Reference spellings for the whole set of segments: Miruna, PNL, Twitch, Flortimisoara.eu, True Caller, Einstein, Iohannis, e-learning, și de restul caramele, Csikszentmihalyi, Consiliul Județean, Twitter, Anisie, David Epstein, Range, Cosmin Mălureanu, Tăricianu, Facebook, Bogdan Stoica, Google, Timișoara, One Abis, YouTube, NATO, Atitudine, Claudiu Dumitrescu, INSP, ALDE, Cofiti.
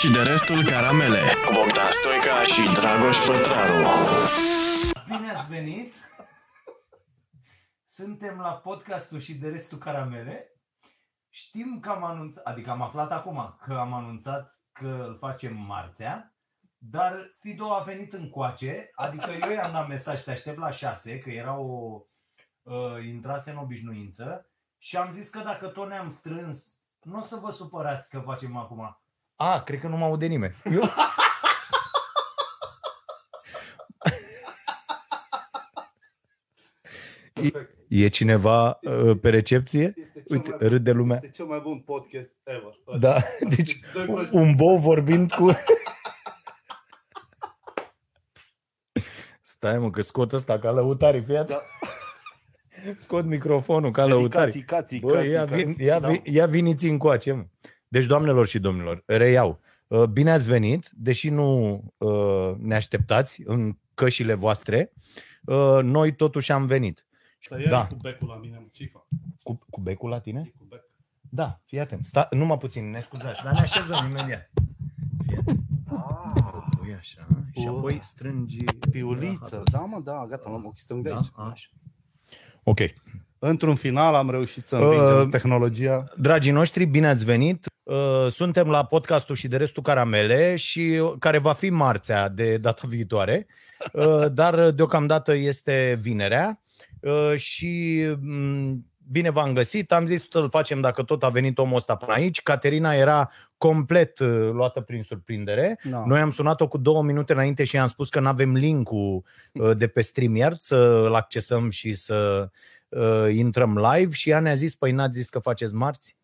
și de restul caramele cu Bogdan Stoica și Dragoș Pătraru. Bine ați venit! Suntem la podcastul și de restul caramele. Știm că am anunțat, adică am aflat acum că am anunțat că îl facem marțea, dar Fido a venit încoace, adică eu i-am dat mesaj, te aștept la 6, că era o... intrase în obișnuință și am zis că dacă tot ne-am strâns, nu o să vă supărați că facem acum. A, cred că nu mă aude nimeni. E cineva pe recepție? Uite, râde lumea. Este cel mai bun podcast ever. Asta. Da, deci un bou vorbind cu... Stai mă, că scot ăsta ca lăutarii, fii atât. Da. Scot microfonul ca lăutarii. Ia viniți încoace, mă. Deci, doamnelor și domnilor, reiau. Bine ați venit, deși nu ne așteptați în cășile voastre, noi totuși am venit. Da. Cu becul la mine, cifa. Cu becul la tine? Cu bec. Da, fii atent. Numai puțin, ne scuzați, dar ne așezăm imediat. Pui așa și apoi strângi piuliță. Da, mă, da, gata, l-am ochistăm de aici. Așa. Ok. Într-un final am reușit să învingem tehnologia. Dragii noștri, bine ați venit. Suntem la podcastul și de restul caramele și care va fi marțea de data viitoare, dar deocamdată este vinerea. Și bine v-am găsit. Am zis să-l facem dacă tot a venit omul ăsta până aici. Caterina era complet luată prin surprindere. No. Noi am sunat-o cu 2 minute înainte și i-am spus că n-avem link-ul de pe StreamYard să-l accesăm și să intrăm live. Și ea ne-a zis, păi n-ați zis că faceți marți?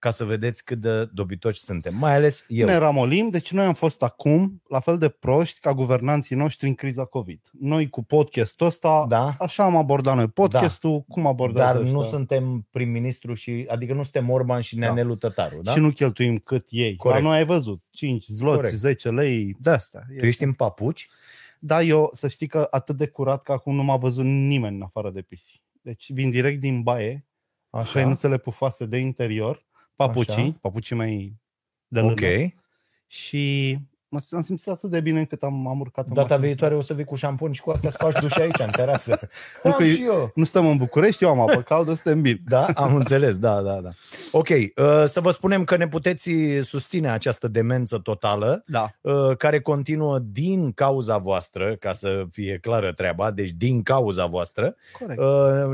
Ca să vedeți cât de dobitoci suntem. Mai ales eu. Ne ramolim, deci noi am fost acum la fel de proști ca guvernanții noștri în criza COVID. Noi cu podcastul ăsta, da. Așa am abordat noi podcastul, da. Cum abordează ăștia? Dar nu suntem prim-ministru și, adică nu suntem Orban și Nelu Tătaru, da? Și nu cheltuim cât ei. Corect. Dar noi ai văzut, 5 zloți, corect. 10 lei, de-asta. Tu ești în papuci? Da, eu să știi că atât de curat că acum nu m-a văzut nimeni în afară de pisi. Deci vin direct din baie, așa, hăinuțele pufoase de interior. Papucii mei de lână. Okay. Și am simțit atât de bine încât am urcat în mașină. Data viitoare o să vii cu șampon și cu asta să faci duș aici, în terasă. Nu stăm în București, eu am apă caldă, suntem bine. Da, am înțeles, da. Ok, să vă spunem că ne puteți susține această demență totală, da. Care continuă din cauza voastră, ca să fie clară treaba, deci din cauza voastră. Corect.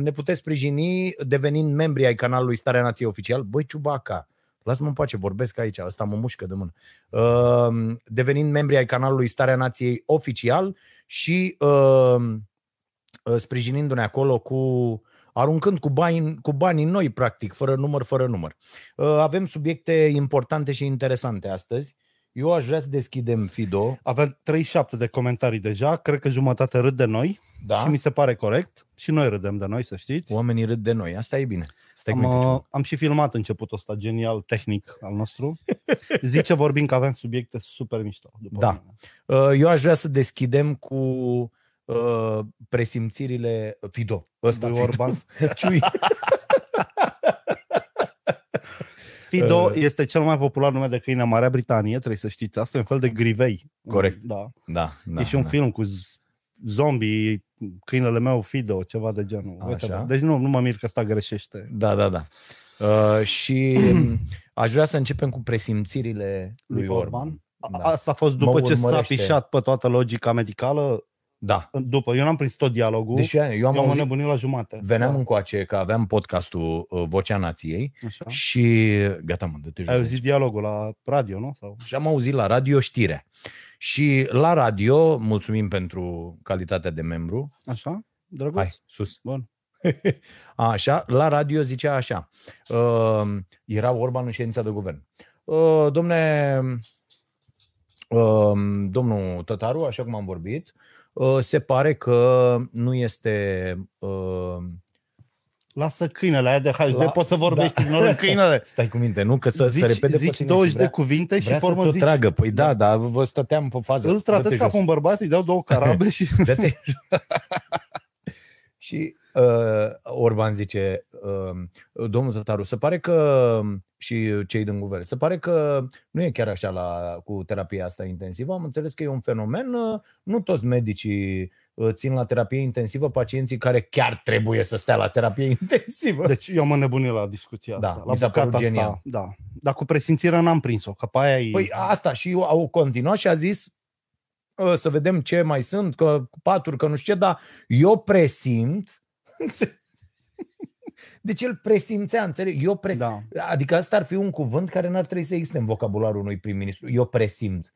Ne puteți sprijini devenind membri ai canalului Starea Nației Oficial. Băi, Ciubaca! Lasă-mă în pace, vorbesc aici, ăsta mă mușcă de mână. Devenind membri ai canalului Starea Nației Oficial și sprijinindu-ne acolo aruncând cu banii noi, practic, fără număr. Avem subiecte importante și interesante astăzi. Eu aș vrea să deschidem, Fido. Avem 37 de comentarii deja, cred că jumătate râd de noi, da? Și mi se pare corect. Și noi râdem de noi, să știți. Oamenii râd de noi, asta e bine. Am și filmat începutul ăsta genial, tehnic al nostru. Zice vorbim că avem subiecte super mișto. Da. Mine. Eu aș vrea să deschidem cu presimțirile Fido. Ăsta de Orban. Ciui. Fido este cel mai popular nume de câine în Marea Britanie, trebuie să știți. Asta e un fel de grivei. Corect. Da. E și un film cu zombie, câinele meu Fido, ceva de genul. Uite, deci nu mă mir că asta greșește. Da. Și aș vrea să începem cu presimțirile lui Orban. Da. Asta a fost după ce s-a pișat pe toată logica medicală. Da. După, eu n-am prins tot dialogul. Deci eu am nebunit la jumate. Veneam încoace că aveam podcastul Vocea Nației. Așa. Și gata, mă, dă-te jos. Ai auzit dialogul la radio, nu? Sau? Și am auzit la radio știrea. Și la radio, mulțumim pentru calitatea de membru. Așa, drăguț. Hai, sus. Bun. Așa, la radio zicea așa. Era Orban în ședința de guvern. Domnul Tătaru, așa cum am vorbit, se pare că nu este... Lasă câinele aia de HD, poți să vorbești, da. Ignorând câinele. Stai cu minte, nu? Că să repede zici 20 de cuvinte și formă să-ți o tragă. Păi da, vă stăteam pe fază. Îl tratez ca un bărbat, îi dau 2 carabe și... Și Orban zice, domnul Tătaru, se pare că, și cei din guvern, se pare că nu e chiar așa cu terapia asta intensivă. Am înțeles că e un fenomen, nu toți medicii țin la terapie intensivă pacienții care chiar trebuie să stea la terapie intensivă. Deci eu mă nebunit la discuția asta, la bucata asta, da. Dar cu presimțirea n-am prins-o, că pe aia e... Păi asta, și eu au continuat și a zis să vedem ce mai sunt, că paturi, că nu știu ce, dar eu presimt. Deci el presimțea, înțelegi? Adică asta ar fi un cuvânt care n-ar trebui să existe în vocabularul unui prim-ministru. Eu presimt.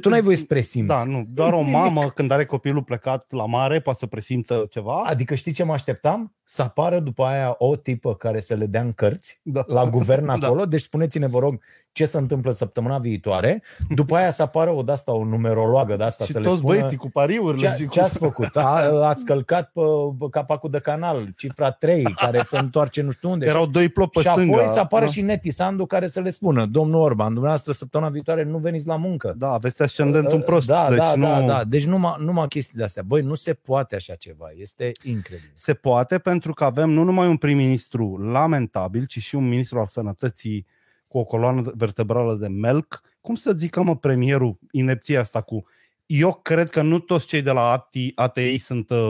Tu n-ai voie să presimți. Da, nu. Doar o mamă când are copilul plecat la mare poate să presimtă ceva. Adică știi ce mă așteptam? Să apară după aia o tipă care să le dea în cărți la guvern acolo. Da. Deci spuneți-ne, vă rog, ce se întâmplă săptămâna viitoare. După aia să apară o numeroloagă de asta. Și să toți le spună, băieții cu pariurile. Ce ați făcut? Ați călcat pe capacul de canal, cifra 3, care se întoarce nu știu unde. Erau doi plop pe stânga. Și apoi să apară și Neti Sandu care să le spună: domnul Orban, dumneavoastră săptămâna viitoare nu veniți la muncă. Da, aveți ascendentul un prost. Da. Deci numai chestii de astea. Băi, nu se poate așa ceva. Este incredibil. Se poate pentru că avem nu numai un prim-ministru lamentabil, ci și un ministru al sănătății cu o coloană vertebrală de melc. Cum să zică, mă, premierul inepția asta cu... Eu cred că nu toți cei de la ATI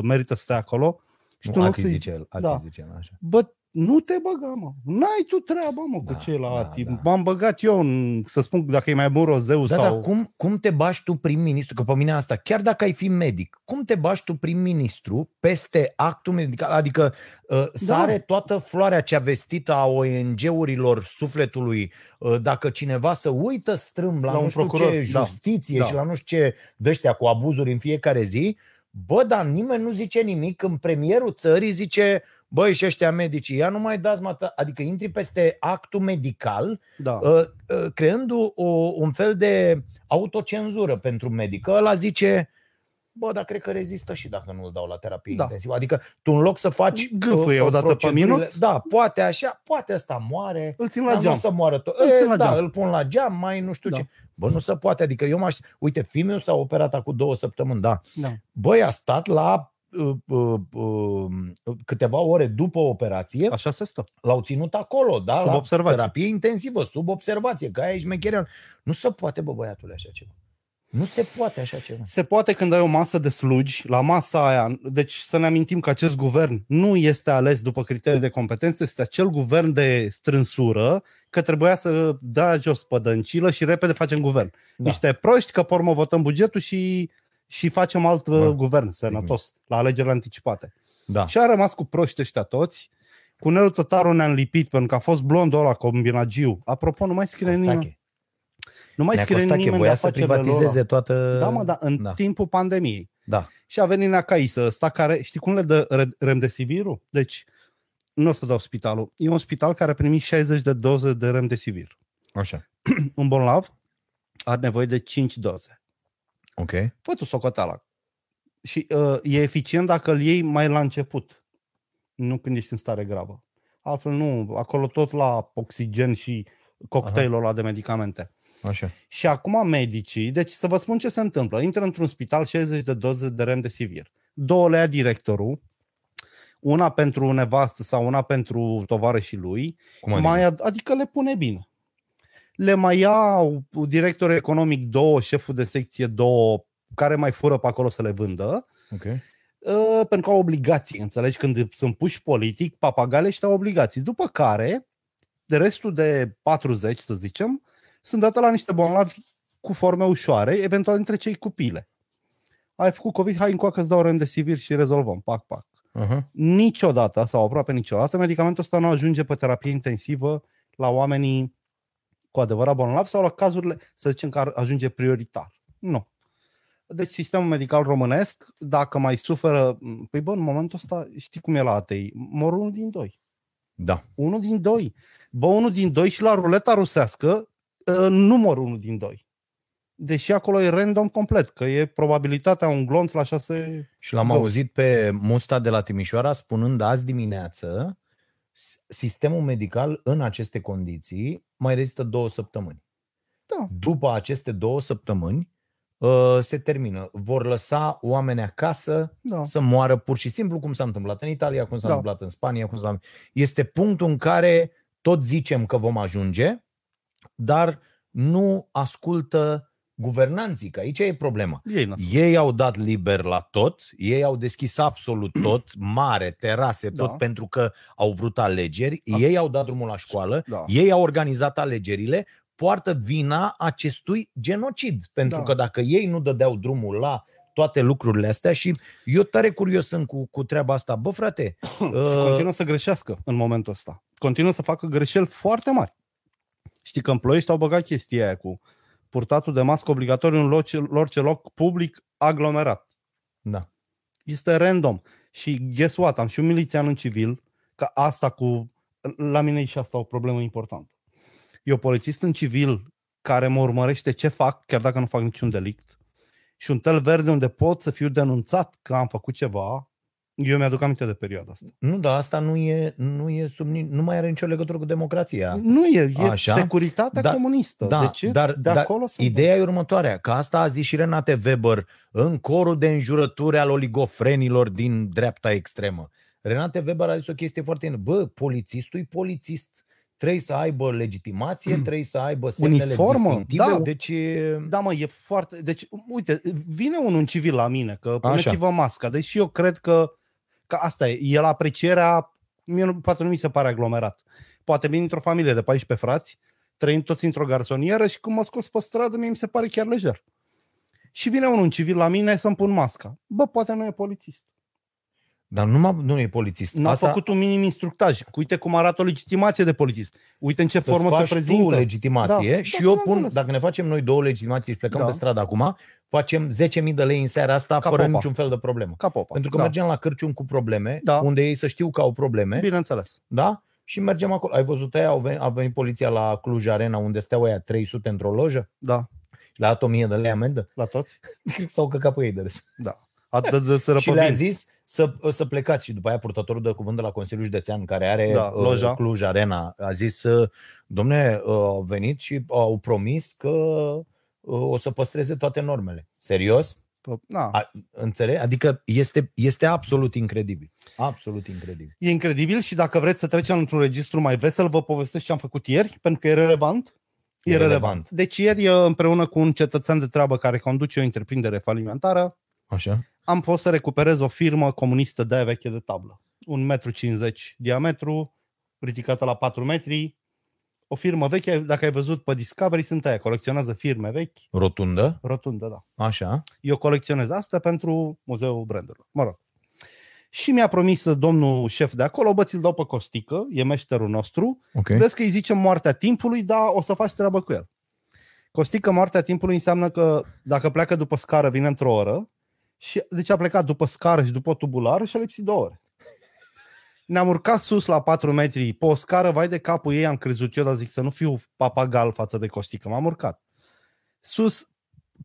merită să stea acolo. Și tu zice el așa. Bă, nu te băga, mă. N-ai tu treaba, mă, cu cei la ATI. M-am băgat eu, să spun, dacă e mai bun rozeu sau... Dar cum te bași tu prim-ministru? Că pe mine asta, chiar dacă ai fi medic, cum te bași tu prim-ministru peste actul medical? Adică sare toată floarea cea vestită a ONG-urilor sufletului dacă cineva se uită strâmb la nu știu procuror, ce justiție și la nu știu ce dăștea cu abuzuri în fiecare zi. Bă, dar nimeni nu zice nimic când premierul țării zice: băi, și ăștia medicii, ia nu mai dați, adică intri peste actul medical, creând un fel de autocenzură pentru medic. Ăla zice: bă, dar cred că rezistă și dacă nu îl dau la terapie intensivă. Adică tu în loc să faci gâfâie odată pe minut, poate așa, poate ăsta moare, îl țin la geam. Nu să moară tot. Îl pun la geam, mai nu știu ce. Bă, nu se poate, adică eu uite, fiul s-a operat acum 2 săptămâni, Băi, a stat la câteva ore după operație. Așa se stă. L-au ținut acolo, sub observație. Terapie intensivă, sub observație, că aia e șmecherea. Nu se poate, bă, băiatule, așa ceva. Nu se poate așa ceva. Se poate când ai o masă de slugi, la masa aia. Deci să ne amintim că acest guvern nu este ales după criterii de competență, este acel guvern de strânsură că trebuia să dea jos pădăncilă și repede facem guvern. Niște proști că pe urmă votăm bugetul și facem alt guvern sănătos la alegerile anticipate. Și a rămas cu proști ăștia toți. Cu Nelu Tătaru ne-am lipit pentru că a fost blondul ăla combinagiu. Apropo, nu mai scrie nimeni. Nu mai scrie nimeni de să privatizeze toată... În timpul pandemiei. Și a venit Neacaisă ăsta care, știi cum le dă remdesivirul? Deci, nu o să dau spitalul. E un spital care a primit 60 de doze de remdesivir. Așa. Un bolnav are nevoie de 5 doze. Ok. Fă tu socoteala. Și e eficient dacă îl iei mai la început. Nu când ești în stare gravă. Altfel nu. Acolo tot la oxigen și cocktailul ăla de medicamente. Așa. Și acum medicii, deci să vă spun ce se întâmplă. Intră într-un spital 60 de doze de remdesivir. 2 le ia directorul, una pentru nevastă sau una pentru tovarășii lui. Adică le pune bine. Le mai iau directorul economic 2, șeful de secție 2, care mai fură pe acolo să le vândă. Okay. Pentru că au obligații, înțelegi? Când sunt puși politic, papagale și au obligații. După care, de restul de 40, să zicem, sunt dată la niște bolnavi cu forme ușoare, eventual între cei cu pile. Ai făcut COVID, hai încoacă, îți dau remdesivir și rezolvăm, pac, pac. Niciodată, sau aproape niciodată, medicamentul ăsta nu ajunge pe terapie intensivă la oamenii cu adevărat bolnavi sau la cazurile, să zicem, că ajunge prioritar. Nu. Deci sistemul medical românesc, dacă mai suferă, păi bă, în momentul ăsta, știi cum e la ATI, mor 1 din 2. Unul din 2. Bă, 1 din 2 și la ruleta rusească, numărul 1 din 2. Deși acolo e random complet, că e probabilitatea un glonț la 6. Și l-am auzit pe Musta de la Timișoara spunând azi dimineață: sistemul medical în aceste condiții mai rezistă 2 săptămâni. După aceste 2 săptămâni se termină. Vor lăsa oameni acasă să moară pur și simplu, cum s-a întâmplat în Italia, cum s-a întâmplat în Spania. Este punctul în care tot zicem că vom ajunge, dar nu ascultă guvernanții, că aici e problema. Ei au dat liber la tot, ei au deschis absolut tot, mare, terase, tot, pentru că au vrut alegeri, ei au dat drumul la școală, ei au organizat alegerile, poartă vina acestui genocid. Pentru că dacă ei nu dădeau drumul la toate lucrurile astea, și eu tare curios sunt cu treaba asta. Bă, frate, continuă să greșească în momentul ăsta. Continuă să facă greșeli foarte mari. Știi că în Ploiești au băgat chestia aia cu purtatul de mască obligatoriu în orice loc public aglomerat. Da. Este random. Și guess what? Am și un milițian în civil, că asta cu... La mine e și asta o problemă importantă. E o polițist în civil care mă urmărește ce fac, chiar dacă nu fac niciun delict, și un tel verde unde pot să fiu denunțat că am făcut ceva. Eu mi-aduc aminte de perioada asta. Nu, dar asta nu mai are nicio legătură cu democrația. Nu e așa? Securitatea comunistă. De ce? Dar acolo ideea e următoarea, că asta a zis și Renate Weber în corul de înjurături al oligofrenilor din dreapta extremă. Renate Weber a zis o chestie foarte... Bă, polițistul e polițist. Trebuie să aibă legitimație, trebuie să aibă semnele distinctive. Deci... Da, mă, e foarte... Deci, uite, vine unul în civil la mine, că puneți-vă masca. Deci eu cred că asta e. E la aprecierea... Poate nu mi se pare aglomerat. Poate vin într-o familie de 14 frați, trăim toți într-o garsonieră și când mă scos pe stradă, mie mi se pare chiar lejer. Și vine unul în civil la mine să-mi pun masca. Bă, poate nu e polițist. Dar nu e polițist. N-a făcut un minim instructaj. Uite cum arată o legitimație de polițist. Uite în ce formă se prezintă. Tu legitimație și eu pun, dacă ne facem noi două legitimații și plecăm pe stradă acum, facem 10.000 de lei în seara asta fără niciun fel de problemă. Pentru că mergem la Cârciun cu probleme, unde ei să știu că au probleme. Bineînțeles. Da? Și mergem acolo. Ai văzut aia? A venit poliția la Cluj Arena unde steau aia 300 într-o lojă? Da. Și le-a dat 1.000 de lei amendă? La toți? Sau căcat pe ei de râs. Da. Și le-a zis să plecați. Și după aia purtătorul de cuvânt de la Consiliul Județean, care are loja Cluj Arena, a zis: domne, au venit și au promis că o să păstreze toate normele. Serios? Înțeleg? Adică este absolut incredibil. Absolut incredibil. E incredibil. Și dacă vreți să trecem într-un registru mai vesel, vă povestesc ce am făcut ieri, pentru că e relevant. E relevant. Deci ieri, împreună cu un cetățean de treabă care conduce o întreprindere falimentară, așa, am fost să recuperez o firmă comunistă de-aia veche de tablă. 1,50 m diametru, ridicată la 4 metri. O firmă veche, dacă ai văzut pe Discovery, sunt aia, colecționează firme vechi. Rotundă? Rotundă, da. Așa. Eu colecționez asta pentru Muzeul Brandurilor. Mă rog. Și mi-a promis domnul șef de acolo: bă, ți-l dau pe Costică, e meșterul nostru. Okay. Vezi că îi zicem moartea timpului, dar o să faci treabă cu el. Costică, moartea timpului înseamnă că dacă pleacă după scară, vine într-o oră. Și deci a plecat după scară și după tubular și a lipsit 2 ore. Ne-am urcat sus la 4 metri pe o scară, vai de capul ei, am crezut eu, dar zic să nu fiu papagal față de Costică. M-am urcat sus,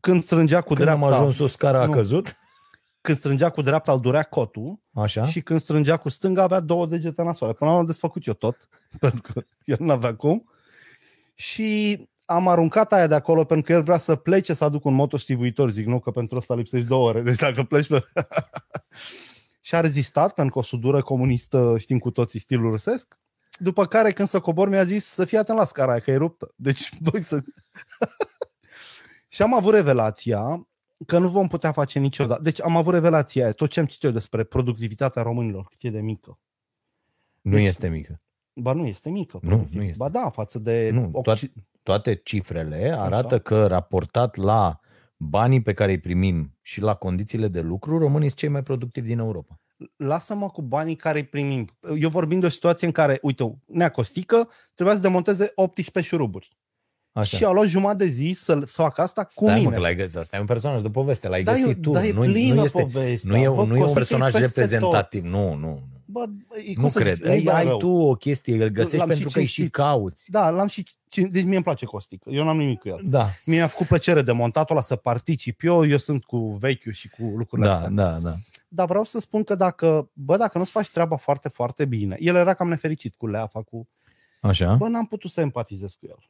când strângea cu dreapta... Când am ajuns sus, scara a căzut? Când strângea cu dreapta, îl durea cotul. Așa. Și când strângea cu stânga, avea 2 degete nasoale. Până la urmă am desfăcut eu tot, pentru că el n-avea cum. Și... am aruncat aia de acolo pentru că el vrea să plece să aduc un motoștivuitor. Zic, nu, că pentru asta lipsești 2 ore. Deci dacă pleci... Și a rezistat, pentru că o sudură comunistă, știm cu toții, stilul rusesc. După care, când să cobor, mi-a zis să fii atent la scara aia, că e ruptă. Deci, Și am avut revelația că nu vom putea face niciodată. Deci am avut revelația aia. Tot ce am citit eu despre productivitatea românilor, cât e de mică. Nu este mică. Ba nu este mică. Nu este. Ba da, față de... Toate cifrele arată că, raportat la banii pe care îi primim și la condițiile de lucru, românii sunt cei mai productivi din Europa. Lasă-mă cu banii care îi primim. Eu vorbim de o situație în care, uite, Nea Costică trebuia să demonteze 18 șuruburi. Așa. Și au luat jumătate de zi să facă asta cu mine. Stai, mă, că l-ai găsit. Asta e un personaj de poveste. L-ai găsit tu. Dar e plină poveste. Nu e un personaj reprezentativ. Tot. Nu. Bă, nu cred. Ai tu o chestie, îl găsești pentru că îi și cauți. Da, l-am și... Deci mie îmi place Costică. Eu n-am nimic cu el. Da. Mie mi-a făcut plăcere de montatul ăla, să particip eu. Eu sunt cu vechiul și cu lucrurile astea. Da. Dar vreau să spun că dacă nu-ți faci treaba foarte, foarte bine... El era cam nefericit cu Leafa, cu... Așa. Bă, n-am putut să empatizez cu el.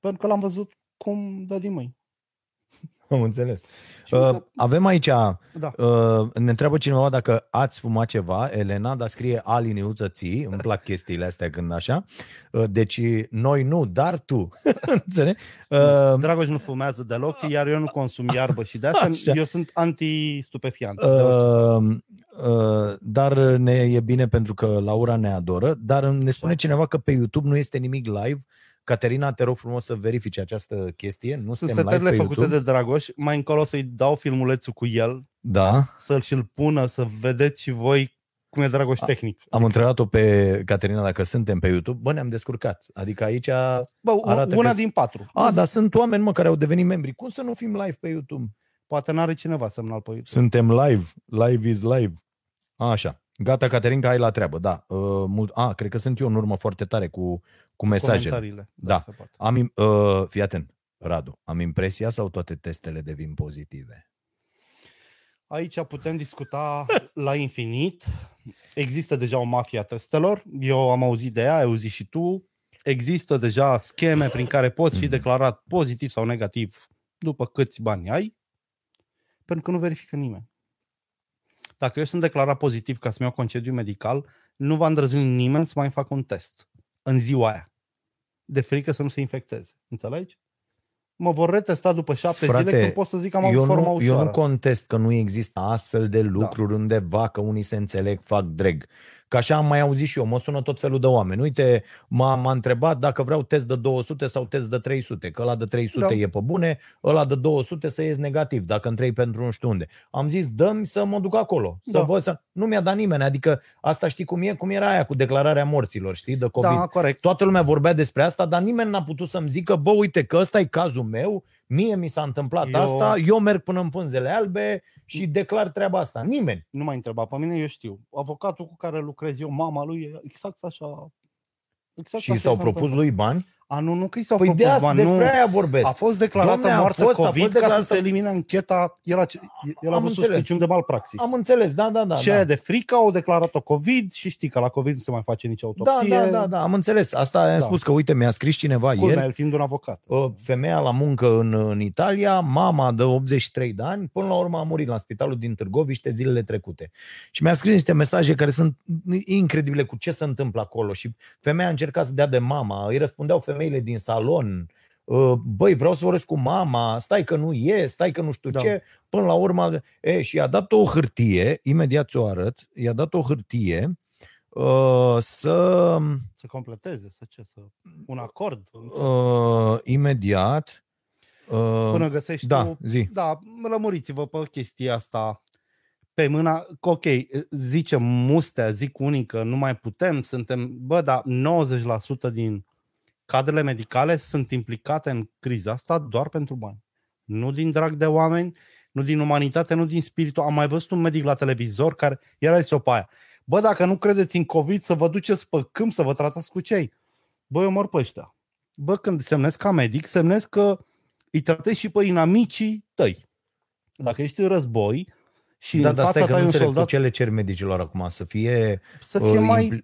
Pentru că l-am văzut cum dă din mâini. Am înțeles. Avem aici, ne întreabă cineva dacă ați fumat ceva, Elena, dar scrie aliniuță ții, îmi plac chestiile astea când așa. Deci noi nu, dar tu. Înțelegi? Dragoș nu fumează deloc, iar eu nu consum iarbă și de asta eu sunt anti-stupefiant. Dar ne e bine pentru că Laura ne adoră, dar ne spune cineva că pe YouTube nu este nimic live. Caterina, te rog frumos să verifici această chestie. Nu sunt setările făcute de Dragoș. Mai încolo să-i dau filmulețul cu el, da. Să-l pună, să vedeți și voi cum e Dragoș tehnic. Am întrebat-o pe Caterina dacă suntem pe YouTube. Bă, ne-am descurcat. Adică aici arată una că... din patru. A, dar sunt oameni, mă, care au devenit membri. Cum să nu fim live pe YouTube? Poate n-are cineva semnal pe YouTube. Suntem live. Live is live. Așa. Gata, Caterin, că ai la treabă. Da. Cred că sunt eu în urmă foarte tare cu mesajele. Da. Fii atent, Radu. Am impresia sau toate testele devin pozitive? Aici putem discuta la infinit. Există deja o mafie a testelor. Eu am auzit de ea, ai auzit și tu. Există deja scheme prin care poți fi declarat pozitiv sau negativ după câți bani ai, pentru că nu verifică nimeni. Dacă eu sunt declarat pozitiv ca să-mi iau concediu medical, nu va îndrăzni nimeni să mai fac un test în ziua aia. De frică să nu se infecteze. Înțelegi? Mă vor retesta după 7 zile când pot să zic că am avut forma ușoară. Eu nu contest că nu există astfel de lucruri undeva, că unii se înțeleg, fac dreg. Că așa am mai auzit și eu, mă sună tot felul de oameni. Uite, m-a întrebat dacă vreau test de 200 sau test de 300, că ăla de 300 e pe bune, ăla de 200 să ies negativ, dacă îmi trei pentru nu știu unde. Am zis, dă-mi să mă duc acolo. Nu mi-a dat nimeni, adică asta știi cum e? Cum era aia cu declararea morților, știi, de COVID. Da, corect. Toată lumea vorbea despre asta, dar nimeni n-a putut să-mi zică, bă, uite că ăsta e cazul meu, mie mi s-a întâmplat asta, eu merg până în pânzele albe și declar treaba asta. Nimeni. Nu m-a întrebat pe mine, eu știu. Avocatul cu care lucrez eu, mama lui, exact așa. Exact și așa s-au propus lui bani? Nu că i s-au propus bani. Despre aia vorbesc. A fost declarată moartă COVID ca să se elimine încheta. El a avut suspiciuni de malpraxis. Am înțeles, da. Ce de frică au declarat-o COVID și știi că la COVID nu se mai face nici autopsie. Da, am înțeles. Asta am spus că, uite, mi-a scris cineva ieri. El fiind un avocat. Femeia la muncă în Italia, mama de 83 de ani, până la urmă a murit la spitalul din Târgoviște zilele trecute. Și mi-a scris niște mesaje care sunt incredibile cu ce se întâmplă acolo. Și femeia a încercat să dea de mama, îi răspundeau femeile din salon, băi, vreau să vorbesc cu mama, stai că nu știu ce, până la urmă, și i-a dat o hârtie, imediat ți-o arăt, i-a dat o hârtie să completeze, un acord. Imediat. Până găsești tu, rămuriți-vă pe chestia asta. Pe mâna, ok, zice mustea, zic unii că nu mai putem, dar 90% din cadrele medicale sunt implicate în criza asta doar pentru bani. Nu din drag de oameni, nu din umanitate, nu din spiritul. Am mai văzut un medic la televizor care era zis-o pe aia. Bă, dacă nu credeți în COVID, să vă duceți pe câmp, să vă tratați cu cei. Bă, eu mor pe ăștia. Bă, când semnezi ca medic, semnezi că îi tratezi și pe inamicii tăi. Dacă ești în război... Dar stai că nu înțeleg cu ce le cer medicilor acum, să fie mai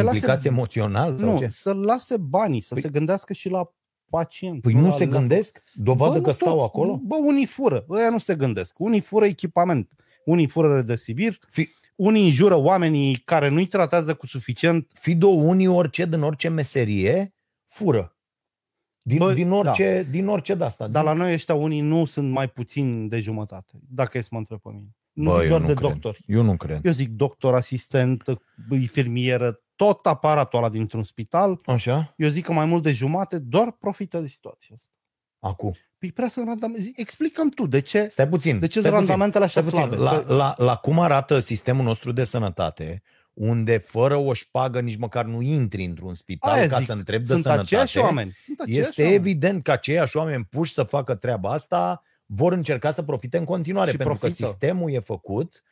implicați emoțional? Nu, să lase banii, să se gândească și la pacient. Păi nu se gândesc? Dovadă că stau acolo? Bă, unii fură, ăia nu se gândesc. Unii fură echipament, unii fură redesivir, unii înjură oamenii care nu-i tratează cu suficient. Fido, unii din orice meserie, fură. Din orice de-asta. Dar la noi ăștia unii nu sunt mai puțin de jumătate, dacă e să mă întreb pe mine. Nu zic doar de doctor. Eu nu cred. Eu zic doctor, asistent, infirmieră, tot aparatul ăla dintr-un spital. Așa? Eu zic că mai mult de jumate doar profită de situația asta. Acum. Păi prea să randament. Explicăm tu de ce. Stai puțin. De ce sunt randamentele așa slabe? La cum arată sistemul nostru de sănătate, unde fără o șpagă nici măcar nu intri într-un spital să întrebi de sănătate. Este evident că aceiași oameni puși să facă treaba asta vor încerca să profite în continuare, pentru că sistemul e făcut.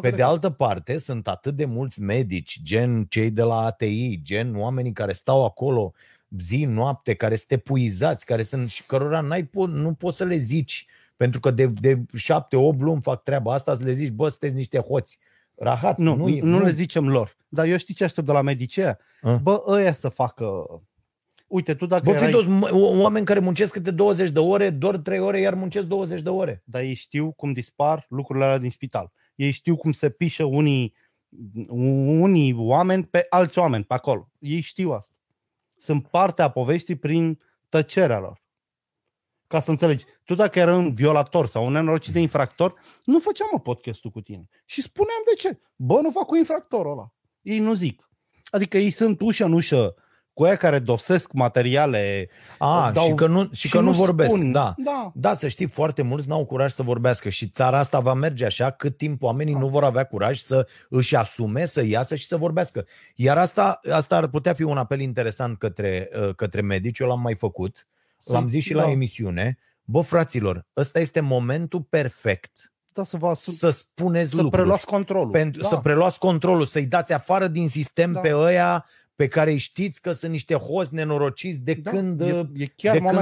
Pe de altă parte, sunt atât de mulți medici, gen cei de la ATI, gen oamenii care stau acolo zi, noapte, care sunt epuizați, care sunt și cărora nu poți să le zici, pentru că de 7-8 luni fac treaba asta, să le zici, bă, sunteți niște hoți. Rahat, nu le zicem lor. Dar eu știu ce aștept de la medicii. Bă, ăia să facă... Uite, tu dacă erai... oameni care muncesc câte 20 de ore, doar 3 ore, iar muncesc 20 de ore. Dar ei știu cum dispar lucrurile alea din spital. Ei știu cum se pișă unii oameni pe alți oameni pe acolo. Ei știu asta. Sunt partea poveștii prin tăcerea lor. Ca să înțelegi, tu dacă erai un violator sau un nenorocit de infractor, nu făceam o podcast-ul cu tine. Și spuneam de ce. Bă, nu fac cu infractorul ăla. Ei nu zic. Adică ei sunt ușă în ușă cu aia care dosesc materiale. Și că nu vorbesc. Da, să știi, foarte mulți n-au curaj să vorbească. Și țara asta va merge așa cât timp oamenii nu vor avea curaj să își asume, să iasă și să vorbească. Iar asta ar putea fi un apel interesant către medici. Eu l-am mai făcut. L-am zis și la emisiune. Bă, fraților, ăsta este momentul perfect să spuneți lucruri. Să preluați controlul. Să preluați controlul, să-i dați afară din sistem pe ăia pe care știți că sunt niște hoți nenorociți de când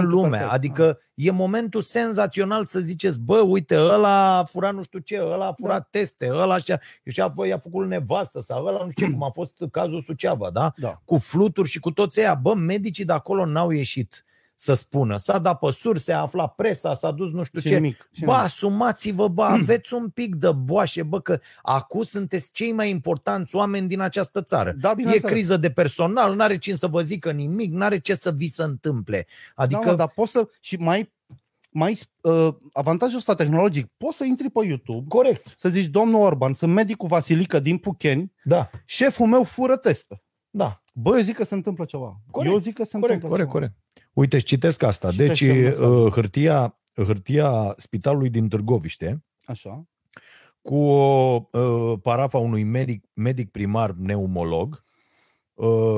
lumea. Perfect. Adică e momentul senzațional să ziceți, bă, uite, ăla a furat nu știu ce, ăla a furat teste, ăla i-a făcut nevastă sau ăla nu știu cum a fost cazul Suceava, cu fluturi și cu toți ăia. Bă, medicii de acolo n-au ieșit să spună. S-a dat pe surse, a aflat presa, s-a dus nu știu ce. Nimic. Asumați-vă, aveți un pic de boașe, că acum sunteți cei mai importanți oameni din această țară. E criză de personal, n-are cine să vă zică nimic, n-are ce să vi se întâmple. Adică... dar poți să... Și mai avantajul ăsta tehnologic, poți să intri pe YouTube, corect, să zici, domnul Orban, sunt medicul Vasilică din Pucheni, șeful meu fură testă. Bă, eu zic că se întâmplă ceva. Corect. Eu zic că se întâmplă ceva. Corect. Uite, citesc asta. Hârtia Spitalului din Târgoviște. Așa. Cu parafa unui medic primar pneumolog,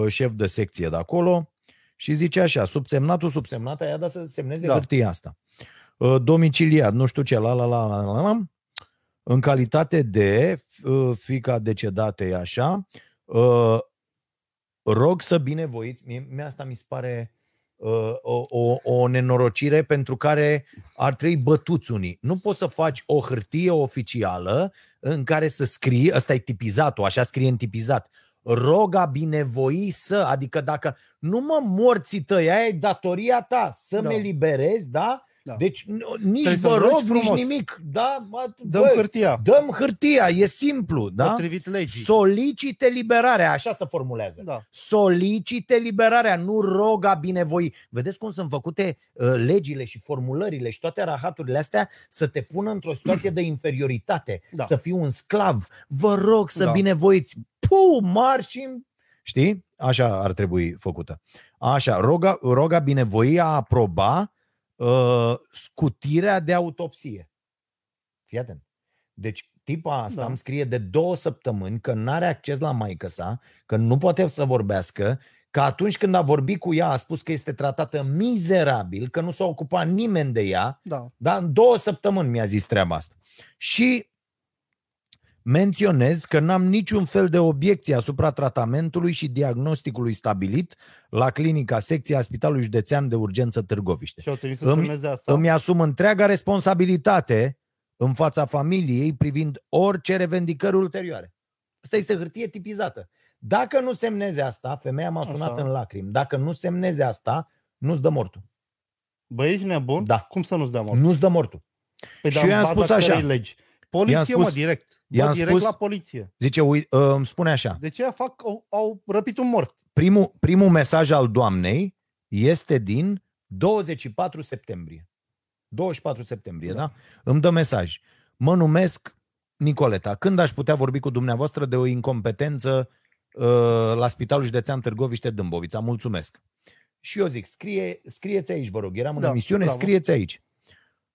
șef de secție de acolo, și zice așa: subsemnata i-a dat să semneze hârtia asta. Domiciliat, nu știu ce, în calitate de fiica decedatei, așa, rog să binevoiți. Asta mi se pare o nenorocire pentru care ar trebui bătuți unii. Nu poți să faci o hârtie oficială în care să scrii, ăsta e tipizat-o, așa scrie în tipizat, rog a binevoi să, adică dacă nu mă morți tăi, aia e datoria ta să mă eliberezi, Deci nici vă rog, nici nimic. Dăm hârtia, e simplu, potrivit legii. Solicite liberarea, așa se formulează. Solicite liberarea, nu roga binevoi. Vedeți cum sunt făcute legile și formulările și toate rahaturile astea să te pună într-o situație de inferioritate, să fii un sclav. Vă rog să binevoiți. Știi? Așa ar trebui făcută. Așa, roga binevoi a aproba scutirea de autopsie. Fii atent. Deci tipa asta îmi scrie de 2 săptămâni că n-are acces la maică-sa, că nu poate să vorbească, că atunci când a vorbit cu ea a spus că este tratată mizerabil, că nu s-a ocupat nimeni de ea. Dar în 2 săptămâni mi-a zis treaba asta. Și menționez că n-am niciun fel de obiecție asupra tratamentului și diagnosticului stabilit la clinica secție a Spitalului Județean de Urgență Târgoviște. Îmi asum întreaga responsabilitate în fața familiei privind orice revendicări ulterioare. Asta este hârtie tipizată. Dacă nu semneze asta, femeia m-a sunat în lacrimi, dacă nu semneze asta, nu-ți dă mortul. Băi, ești nebun? Cum să nu-ți dea mortul? Nu-ți dă mortul. Și eu am spus așa. Poliție, direct la poliție. Zice, îmi spune așa. De ce au răpit un mort? Primul mesaj al doamnei este din 24 septembrie. 24 septembrie, da? Îmi dă mesaj. Mă numesc Nicoleta. Când aș putea vorbi cu dumneavoastră de o incompetență la Spitalul Județean Târgoviște Dâmbovița? Mulțumesc. Și eu zic, scrieți aici, vă rog. Eram în emisiune, scrieți aici.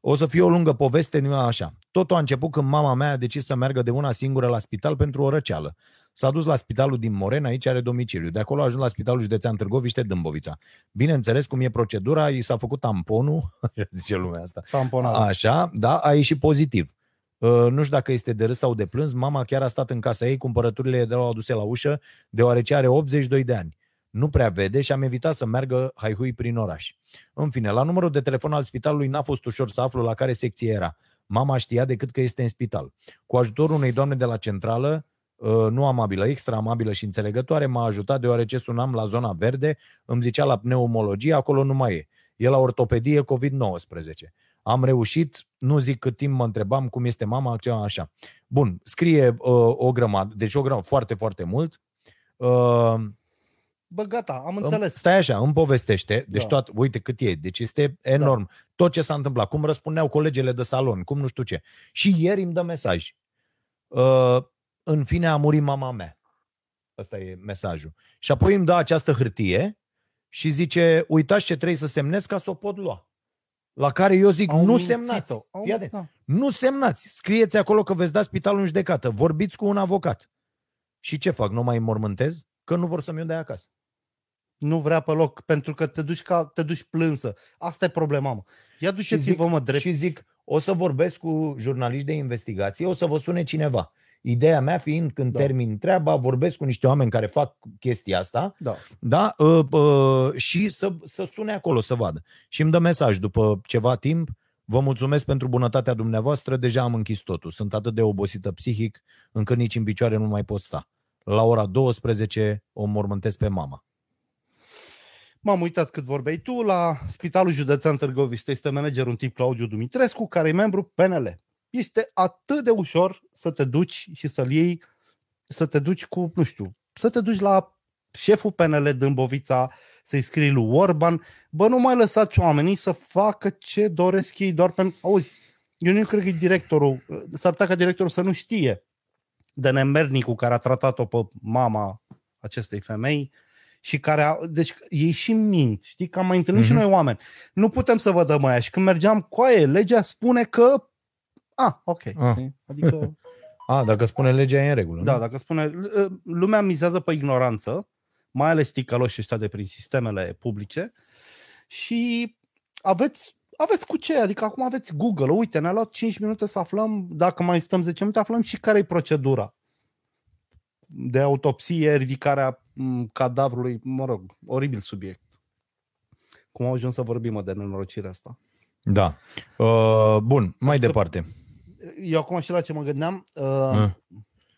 O să fie o lungă poveste, nu așa. Totul a început când mama mea a decis să meargă de una singură la spital pentru o răceală. S-a dus la spitalul din Moren, aici are domiciliu. De acolo a ajuns la Spitalul Județean Târgoviște, Dâmbovița. Bineînțeles cum e procedura, i s-a făcut tamponul, zice lumea asta. Tamponat. Așa, a ieșit pozitiv. Nu știu dacă este de râs sau de plâns, mama chiar a stat în casa ei, cumpărăturile erau aduse la ușă, deoarece are 82 de ani. Nu prea vede și am evitat să meargă haihui prin oraș. În fine, la numărul de telefon al spitalului n-a fost ușor să aflu la care secție era. Mama știa decât că este în spital. Cu ajutorul unei doamne de la centrală nu amabilă, extra amabilă și înțelegătoare, m-a ajutat deoarece sunam la zona verde, îmi zicea la pneumologie, acolo nu mai e. E la ortopedie COVID-19. Am reușit, nu zic cât timp mă întrebam cum este mama, așa. Bun, scrie o grămadă, deci o grămadă, foarte, foarte mult. Bă, gata, am înțeles. Stai așa, îmi povestește, deci toată, uite cât e, deci este enorm. Da. Tot ce s-a întâmplat, cum răspundeau colegele de salon, cum nu știu ce. Și ieri îmi dă mesaj. În fine a murit mama mea. Ăsta e mesajul. Și apoi îmi dă această hârtie și zice, uitați ce trebuie să semnez ca să o pot lua. La care eu zic, nu semnați. Nu semnați. Scrieți acolo că veți da spitalul în judecată. Vorbiți cu un avocat. Și ce fac? Nu mai înmormântez? Că nu vor să-mi iau de acasă. Nu vrea pe loc, pentru că te duci plânsă. Asta e problema, mă. Ia duceți-vă, mă, drept. Și zic, o să vorbesc cu jurnaliști de investigație, o să vă sune cineva. Ideea mea fiind, când termin treaba, vorbesc cu niște oameni care fac chestia asta, și să sune acolo, să vadă. Și îmi dă mesaj după ceva timp, vă mulțumesc pentru bunătatea dumneavoastră, deja am închis totul. Sunt atât de obosită psihic, încât nici în picioare nu mai pot sta. La ora 12 o mormântesc pe mama. M-am uitat cât vorbeai tu. La Spitalul Județean Târgoviște este manager un tip, Claudiu Dumitrescu, care e membru PNL. Este atât de ușor să te duci și să-l iei, să te duci cu, nu știu, să te duci la șeful PNL Dâmbovița, să-i scrii lui Orban, bă, nu mai lăsați oamenii să facă ce doresc ei doar pentru... Auzi, eu nu cred că directorul, s-ar putea ca directorul să nu știe de nemernicul care a tratat-o pe mama acestei femei și care a... Deci ei și mint, știi, că am mai întâlnit și noi oameni. Nu putem să vă dăm aia. Și când mergeam cu aia, legea spune că Adică... dacă spune legea e în regulă. Da, nu? Dacă spune... Lumea mizează pe ignoranță, mai ales ticăloșii ăștia de prin sistemele publice și aveți cu ce, adică acum aveți Google, uite, ne-a luat 5 minute să aflăm, dacă mai stăm 10 minute, aflăm și care e procedura de autopsie, ridicarea cadavrului, mă rog, oribil subiect. Cum au ajuns să vorbim de nenorocirea asta? Da. Bun, mai departe. Eu acum și la ce mă gândeam,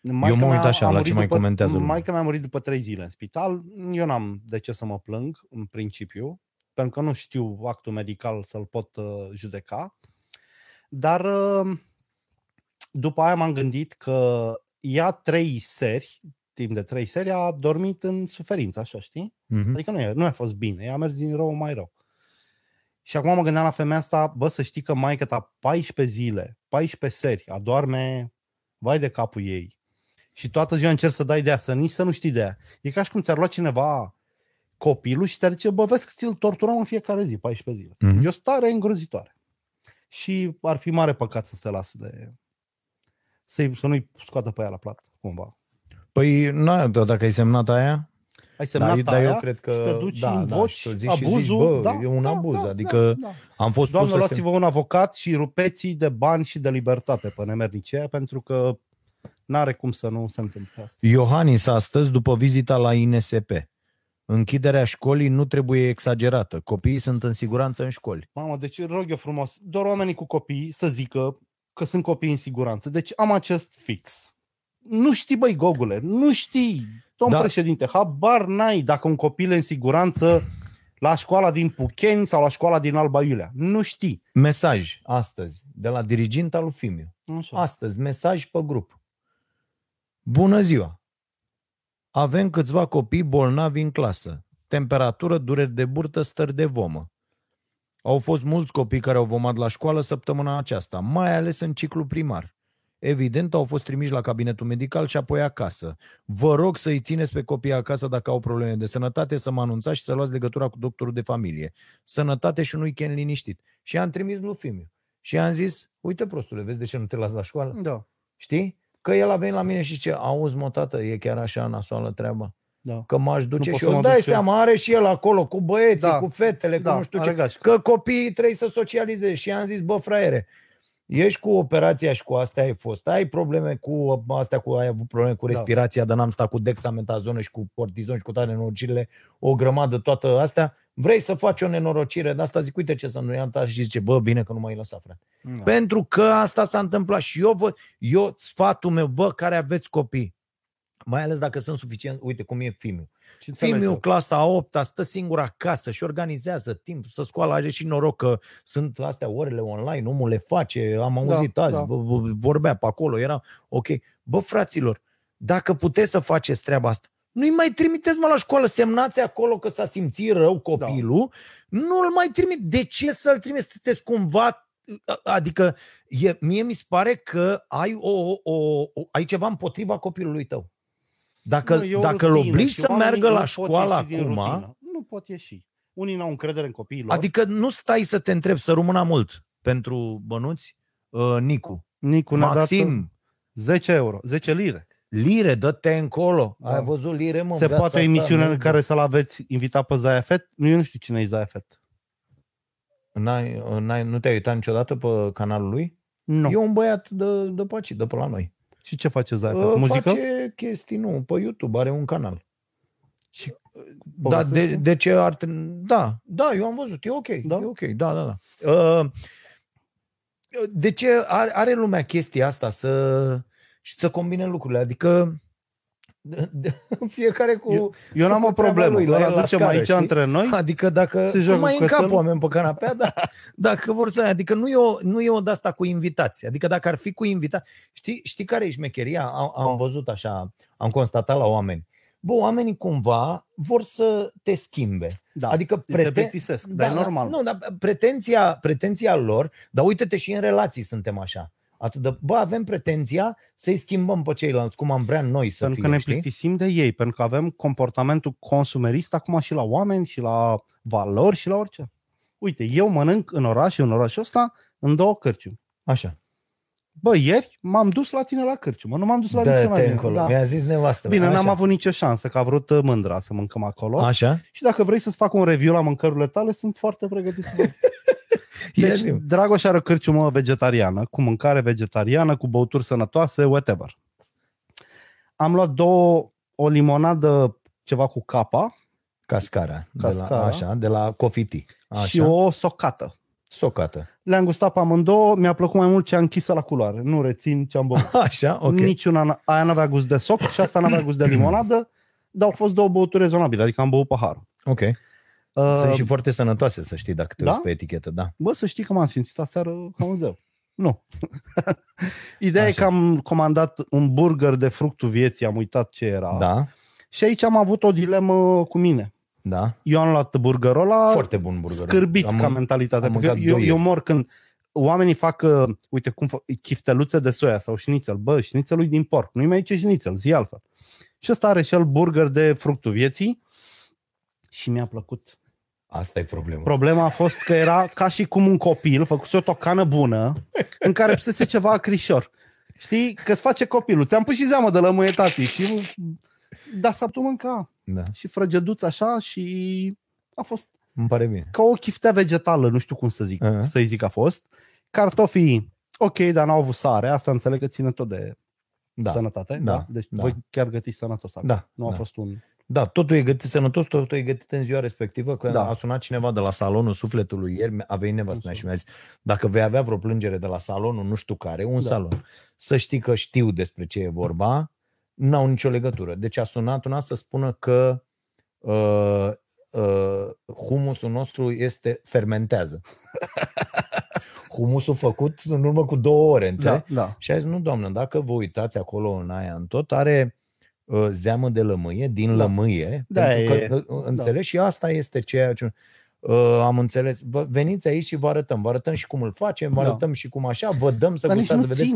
eu mă uit așa la ce mai comentează. Maica mi-a murit după 3 zile în spital. Eu n-am de ce să mă plâng în principiu, pentru că nu știu actul medical să-l pot judeca. Dar după aia m-am gândit că ea 3 seri, timp de 3 seri a dormit în suferință, așa, știi? Mm-hmm. Adică nu a fost bine, ea a mers din rău mai rău. Și acum mă gândeam la femeia asta, bă, să știi că maică-ta 14 zile, 14 seri, adorme, vai de capul ei. Și toată ziua încerci să dai de ea, să nici să nu știi de ea. E ca și cum ți-ar lua cineva copilul și ți-ar zice, bă, vezi că ți-l torturăm în fiecare zi, 14 zile. Mm-hmm. E o stare îngrozitoare. Și ar fi mare păcat să se lasă de... Să nu-i scoată pe ea la plată, cumva. Păi, na, dacă ai semnat aia... Ai semnat aia, eu cred că, și te duci în voci, abuzul, zici, bă, e un abuz, adică am fost Doamne, luați-vă un avocat și rupeți-i de bani și de libertate pe nemernicia, pentru că n-are cum să nu se întâmple asta. Iohannis astăzi, după vizita la INSP, închiderea școlii nu trebuie exagerată, copiii sunt în siguranță în școli. Mamă, deci rog eu frumos, doar oamenii cu copii să zică că sunt copii în siguranță, deci am acest fix. Nu știi, băi, Gogule, nu știi, domn președinte, habar n-ai dacă un copil e în siguranță la școala din Pucheni sau la școala din Alba Iulia. Nu știi. Mesaj astăzi de la diriginta lui Fimiu. Așa. Astăzi, mesaj pe grup. Bună ziua! Avem câțiva copii bolnavi în clasă. Temperatură, dureri de burtă, stări de vomă. Au fost mulți copii care au vomat la școală săptămâna aceasta, mai ales în ciclu primar. Evident, au fost trimiși la cabinetul medical și apoi acasă. Vă rog să-i țineți pe copiii acasă dacă au probleme de sănătate, să mă anunțați și să luați legătura cu doctorul de familie. Sănătate și un weekend liniștit. Și i-am trimis lui Fimiu. Și i-am zis, uite prostule, vezi de ce nu te las la școală? Da. Știi? Că el a venit la mine și zice, auzi mă tată, e chiar așa nasoală treaba? Da. Că m-aș duce nu și îți dai seama, are și el acolo cu băieții, cu fetele, cu nu știu ce. Că copiii trebuie să socializeze. Și i-am zis, bă fraiere, ești cu operația și cu astea ai fost, ai probleme cu astea, ai avut probleme cu respirația, dar n-am stat cu dexametazonă și cu cortizon și cu toate nenorocirile, o grămadă, toată astea, vrei să faci o nenorocire, de asta zic, uite ce să nu i-am dat și zice, bă, bine că nu m-ai lăsat, frate. Da. Pentru că asta s-a întâmplat și eu sfatul meu, bă, care aveți copii, Mai ales dacă sunt suficient, uite cum e Fimiu. Fimiu, clasa 8-a, stă singur acasă și organizează timp să scoală, are și noroc că sunt astea orele online, omul le face, am auzit azi, vorbea pe acolo, era ok. Bă, fraților, dacă puteți să faceți treaba asta, nu-i mai trimiteți mă la școală, semnați acolo că s-a simțit rău copilul, nu-l mai trimit. De ce să-l trimiți? Sunteți cumva, adică mie mi se pare că ai, ai ceva împotriva copilului tău. Dacă îl obligi să meargă la școală acum, nu pot ieși. Unii n-au încredere în copiii lor. Adică nu stai să te întrebi, să rămâna mult pentru bănuți. Nicu ne-a dat 10 euro, 10 lire. Lire, dă-te încolo. Da. Ai văzut lire, mă? Se poate o emisiune în care să-l aveți invitat pe Zaya Fet? Eu nu știu cine e Zaya Fet. Nu te-ai uitat niciodată pe canalul lui? Nu. E un băiat de pe aici, de pe la noi. Și ce face Zaya Fet? Muzică? Face chestii, nu, pe YouTube are un canal. Și da, de ce ar Da, eu am văzut, e ok. Da? E ok, da. De ce are lumea chestia asta să combine lucrurile? Adică fiecare cu... Eu n-am o problemă, lui, la ducem scară, aici știi? Între noi. Adică dacă... Nu mai încap oameni pe canapea, dar dacă vor să... Adică nu e o de-asta cu invitații. Adică dacă ar fi cu invitații... Știi care e șmecheria? Am văzut așa, am constatat la oameni. Bă, oamenii cumva vor să te schimbe. Da, adică se plictisesc, dar e normal. Nu, dar pretenția lor... Dar uite-te, și în relații suntem așa. Atât de, bă, avem pretenția să-i schimbăm pe ceilalți cum am vrea noi să fie. Pentru că ne plictisim de ei, pentru că avem comportamentul consumerist acum și la oameni, și la valori, și la orice. Uite, eu mănânc în orașul ăsta, în 2 cârciumi. Așa. Bă, ieri m-am dus la tine la cârciumă, nu m-am dus la niciodată. Da. Mi-a zis nevastă. Bine, n-am avut nicio șansă, că a vrut mândra să mâncăm acolo. Așa. Și dacă vrei să-ți fac un review la mâncărurile tale, sunt foarte pregătit să Deci, Dragoș are o cârciumă vegetariană, cu mâncare vegetariană, cu băuturi sănătoase, whatever. Am luat o limonadă, ceva cu capa. Cascara. De la Cofiti. Așa. Și o socată. Le-am gustat pe amândouă, mi-a plăcut mai mult ce am închisă la culoare. Nu rețin ce am băut. Așa, ok. Niciuna, aia n-avea gust de soc și asta n-avea gust de limonadă, dar au fost 2 băuturi rezonabile, adică am băut paharul. Ok. Sunt și foarte sănătoase, să știi, dacă te uiți pe etichetă, da. Bă, să știi că m-am simțit aseară ca un zeu. Nu. Ideea e că am comandat un burger de fructul vieții, am uitat ce era. Da. Și aici am avut o dilemă cu mine. Da. Eu am luat burgerul ăla, foarte bun burgerul. Scârbit ca mentalitate, pentru că eu mor când oamenii fac, uite cum fac chifteluțe de soia sau șnițel. Bă, șnițelul e din porc, nu-i mai ce șnițel, zi altfel. Și ăsta are și el burger de fructul vieții și mi-a plăcut. Asta e problema. Problema a fost că era ca și cum un copil făcuse o tocană bună în care pusese ceva acrișor. Știi? Că-ți face copilul. Ți-am pus și zeamă de lămâie, tati. Și... Dar s-a putut mânca. Da. Și frăgeduț așa și a fost... Îmi pare bine. Ca o chiftea vegetală, nu știu cum să zic. Să-i zic a fost. Cartofii, ok, dar n-au avut sare. Asta înțeleg că ține tot de sănătate. Da. Deci voi chiar gătiți sănătos. Da. Nu a fost un... Da, totul e gătit sănătos, totul e gătit în ziua respectivă, că a sunat cineva de la salonul sufletului ieri, a venit nevastă mea și mi-a zis: dacă vei avea vreo plângere de la salonul nu știu care, salon, să știi că știu despre ce e vorba, n-au nicio legătură. Deci a sunat una să spună că humusul nostru fermentează. Humusul făcut în urmă cu 2 ore, înțeleg? Da. Și a zis: nu, doamnă, dacă vă uitați acolo în aia în tot, are... zeamă de lămâie, din lămâie, înțelegi? Și asta este ceea ce am înțeles. Veniți aici și vă arătăm și cum îl facem, vă arătăm și cum așa, vă dăm să gustați, să vedeți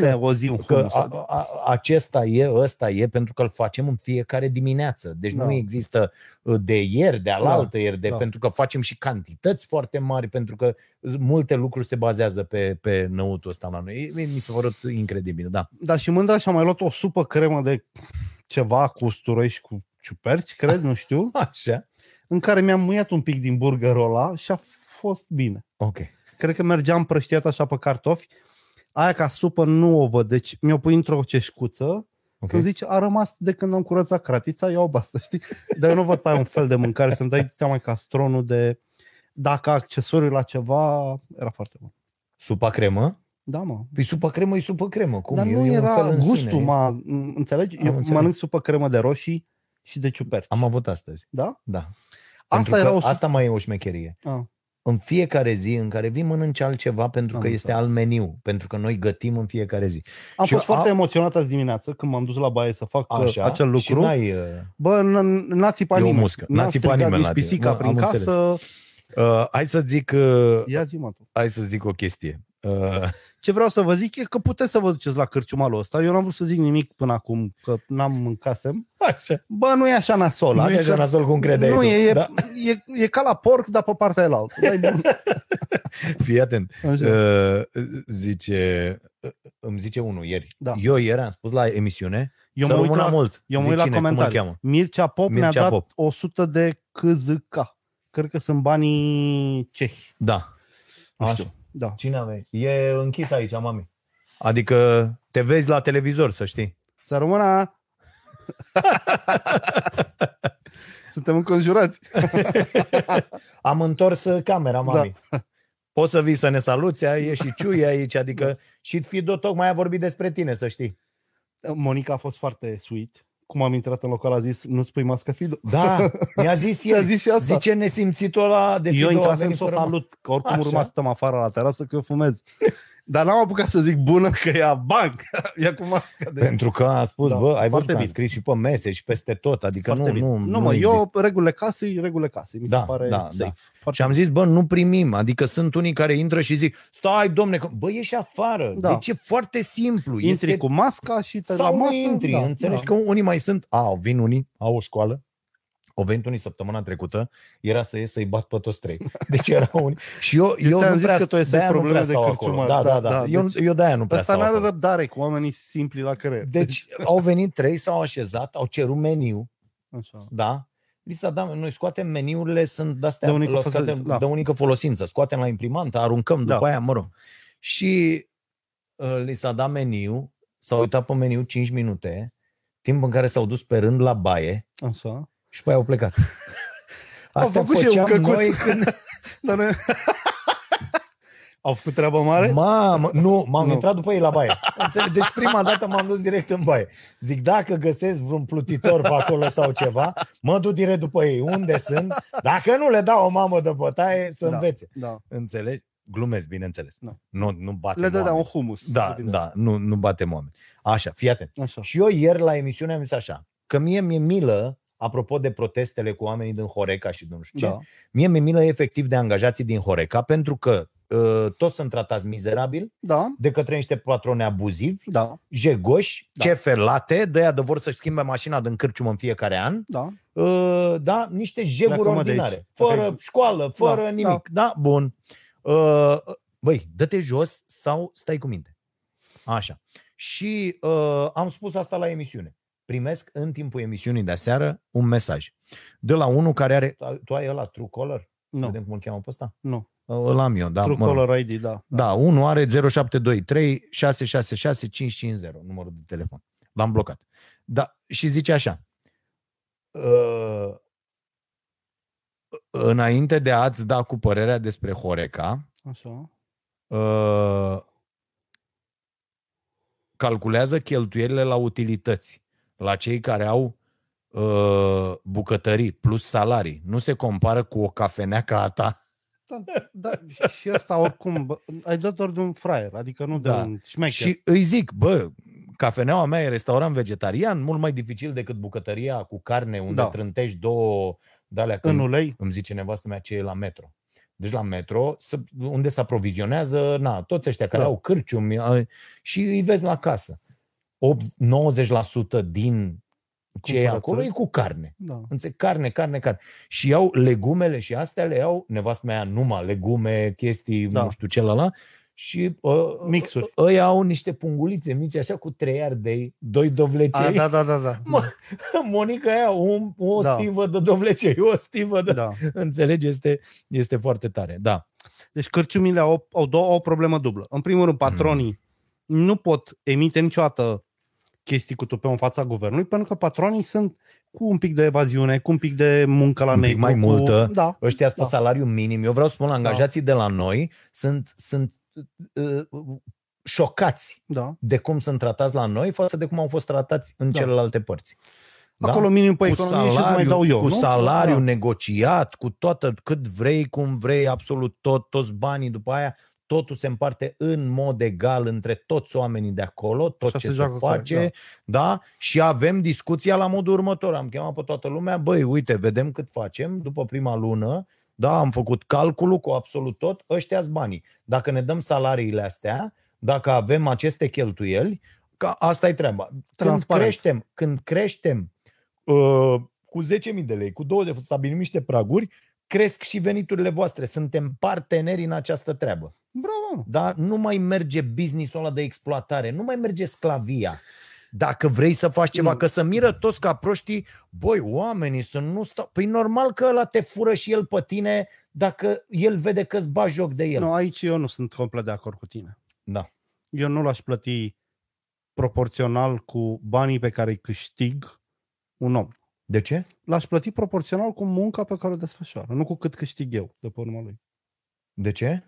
că ăsta e, pentru că îl facem în fiecare dimineață. Deci nu există de ieri, de alaltă ieri, pentru că facem și cantități foarte mari, pentru că multe lucruri se bazează pe năutul ăsta la noi. Mi s-a părut incredibil, da. Dar și mândra și-a mai luat o supă cremă de ceva cu usturoi și cu ciuperci, cred, nu știu. Așa. În care mi-am muiat un pic din burgerul ăla și a fost bine. Ok. Cred că mergeam prăștiat așa pe cartofi. Aia ca supă nu o văd. Deci mi-o pui într-o ceșcuță. Când zici, a rămas de când am curățat cratița, ia o bastă, știi? Dar eu nu văd pe aia un fel de mâncare, să-mi dai seama ca stronul de... Dacă accesoriul la ceva, era foarte bun. Supa cremă? Da, mă. Păi supă cremă e supă cremă. Cum? Dar nu era gustul, mă. Înțelegi? Eu mănânc supă cremă de roșii și de ciuperci. Am avut astăzi. Da? Da. Asta, era o... asta mai e o șmecherie. A. În fiecare zi în care vii mănânci altceva pentru că este al meniu. Pentru că noi gătim în fiecare zi. Am și fost foarte emoționat azi dimineață când m-am dus la baie să fac așa, acel lucru. Bă, n-a țipat nimeni. N-a stricat nici pisica prin casă. Hai să zic o chestie. Ce vreau să vă zic e că puteți să vă duceți la cârciumalul ăsta. Eu n-am vrut să zic nimic până acum, că n-am mâncasem. Așa. Bă, nu e așa nasol. Nu adică e așa nasol cum credeai tu. E ca la porc, dar pe partea aia altă. Fii atent. Îmi zice unul ieri. Da. Eu ieri am spus la emisiune. Eu mă uit la, mult. Eu mă uit la comentarii. Mircea Pop mi-a dat 100 de KZK. Cred că sunt banii cehi. Da. Așa. Da. Cine avea? E închis aici, mami. Adică te vezi la televizor, să știi. Să rămână. Suntem înconjurați. Am întors camera, mami. Da. Poți să vii să ne saluți, e și Ciui aici, adică și Fido tocmai a vorbit despre tine, să știi. Monica a fost foarte sweet. Cum am intrat în local, a zis, nu spui mască Fido. Da, mi-a zis el. Zis și asta. Zice nesimțitul ăla de Fido. Eu intrasem să o salut, că oricum urma să stăm afară la terasă, că eu fumez. Dar n-am apucat să zic bună că ea banc. Ia cu mască de... Pentru că a spus, da, bă, ai văzut că am scris și pe mese și peste tot. Adică nu există. Eu regulile casei, mi se pare safe. Da. Și am zis, bă, nu primim. Adică sunt unii care intră și zic, stai, domne, bă, ieși afară. Da. Deci e foarte simplu. Intri cu masca și te la masă. Intri, da, înțelegi că unii mai sunt. Vin unii, au o școală. O venit unii săptămâna trecută, era să ies să-i bat pe toți trei. Deci era unii. Și eu ți-am zis că tu ai probleme de cârciumar. Da. Deci, eu de-aia nu prea stau acolo. Asta n-are răbdare cu oamenii simpli la creier. Deci au venit trei, s-au așezat, au cerut meniu. Așa. Da? Lista, da, noi scoatem meniurile, sunt de-astea de unică folosință. Scoatem la imprimantă, aruncăm după aia, mă rog. Și li s-a dat meniu, s-au uitat pe meniu 5 minute, timp în care s-au dus pe rând la baie. Așa. Și pe aia au plecat. Asta au făcut și eu căcuț. Noi... Au făcut treabă mare? Nu, m-am intrat după ei la baie. Deci prima dată m-am dus direct în baie. Zic, dacă găsesc vreun plutitor pe acolo sau ceva, mă duc direct după ei. Unde sunt? Dacă nu le dau o mamă de bătaie, să învețe. Da. Înțelegi? Glumesc, bineînțeles. Da. Nu batem oameni. Le dădea un humus. Da, nu batem oameni. Așa, fii atent. Așa. Și eu ieri la emisiune am zis așa, că mie mi-e milă. Apropo de protestele cu oamenii din Horeca și de nu știu ce, mie mi-e milă efectiv de angajații din Horeca, pentru că toți sunt tratați mizerabil de către niște patroni abuzivi, jegoși, cefelate, de-aia de vor să-și schimbe mașina din cârciumă în fiecare an, niște jeguri ordinare, fără școală, fără nimic. Da, bun. Băi, dă-te jos sau stai cu minte. Așa. Și am spus asta la emisiune. Primesc în timpul emisiunii de aseară un mesaj de la unul care are... Tu ai ăla True Caller? Nu. Vedem cum îl cheamă pe ăsta? Nu. Îl am eu, da. True Caller ID, da. Da, unul are 0723 666 550, numărul de telefon. L-am blocat. Da, și zice așa. Înainte de a-ți da cu părerea despre Horeca, așa. Calculează cheltuielile la utilități. La cei care au bucătării plus salarii. Nu se compară cu o cafenea ca a ta. Da, și asta oricum, bă, ai dat ori de un fraier, adică nu de un șmecher. Și îi zic, bă, cafeneaua mea e restaurant vegetarian, mult mai dificil decât bucătăria cu carne, unde trântești două de-alea. În ulei? Îmi zice nevastă mea ce e la Metro. Deci la Metro, unde se aprovizionează toți ăștia care au cârciumi și îi vezi la casă. 90% din ce e acolo e cu carne. Da. Carne. Și iau legumele și astea le iau, nevastă mea numai legume, chestii, nu știu celălalt, și mixuri. Ei au niște pungulițe mici, așa cu 3 ardei, 2 dovlecei. Da. Monica aia, o stivă de dovlecei, o stivă de... Da. Înțelegi? Este foarte tare. Da. Deci cârciumile au o problemă dublă. În primul rând, patronii nu pot emite niciodată chestii cu tupeu în fața guvernului, pentru că patronii sunt cu un pic de evaziune, cu un pic de muncă la negru. Mai multă, ăștia pe salariu minim. Eu vreau să spun, angajații de la noi sunt șocați de cum sunt tratați la noi față de cum au fost tratați în celelalte părți. Acolo minim pe economie și îți mai dau eu. Cu salariu negociat, cu toată, cât vrei, cum vrei, absolut tot, toți banii după aia, totul se împarte în mod egal între toți oamenii de acolo, tot așa ce se face. Care, da? Și avem discuția la modul următor. Am chemat pe toată lumea, băi, uite, vedem cât facem după prima lună, da, am făcut calculul cu absolut tot, ăștia-s banii. Dacă ne dăm salariile astea, dacă avem aceste cheltuieli, asta e treaba. Când creștem cu 10.000 de lei, cu 20, stabilim niște praguri, cresc și veniturile voastre. Suntem parteneri în această treabă. Bravo. Da? Nu mai merge business-ul ăla de exploatare, nu mai merge sclavia. Dacă vrei să faci ceva, că să miră toți ca proștii, băi, oamenii să nu stau. Păi normal că ăla te fură și el pe tine dacă el vede că îți bagi joc de el. Nu, aici eu nu sunt complet de acord cu tine. Da. Eu nu l-aș plăti proporțional cu banii pe care îi câștig un om. De ce? L-aș plăti proporțional cu munca pe care o desfășoară, nu cu cât câștig eu de pe urma lui. De ce?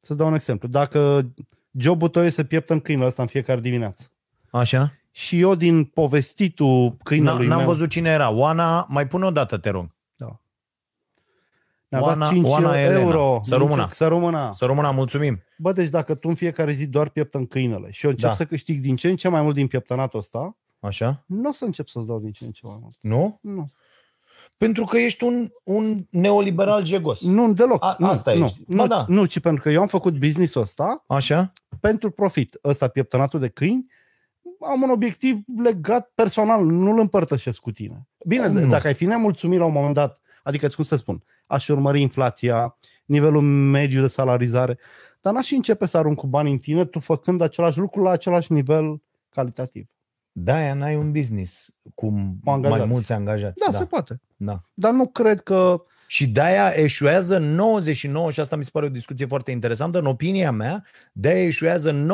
Să-ți dau un exemplu. Dacă jobul tău e să pieptăm câinele ăsta în fiecare dimineață. Așa. Și eu din povestitul câinelui meu... N-am văzut cine era. Oana, mai pune o dată, te rog. Da. Ne-a dat 5 euro. Să rămână, mulțumim. Bă, deci dacă tu în fiecare zi doar pieptăm câinele și eu încep să câștig din ce în ce mai mult din pieptănatul ăsta, așa? Nu o să încep să-ți dau din ce în ce mai mult. Nu? Nu. Pentru că ești un neoliberal jegos. Nu, deloc. Asta ești. Nu, ci pentru că eu am făcut business-ul ăsta așa? Pentru profit. Ăsta, pieptănatul de câini, am un obiectiv legat personal, nu-l împărtășesc cu tine. Bine, dacă ai fi nemulțumit la un moment dat, adică, cum să spun, aș urmări inflația, nivelul mediu de salarizare, dar n-aș începe să arunc cu bani în tine, tu făcând același lucru la același nivel calitativ. De-aia n-ai un business cu mai mulți angajați. Da, se poate. Da. Dar nu cred că... Și de-aia eșuează 99%, și asta mi se pare o discuție foarte interesantă, în opinia mea, de-aia eșuează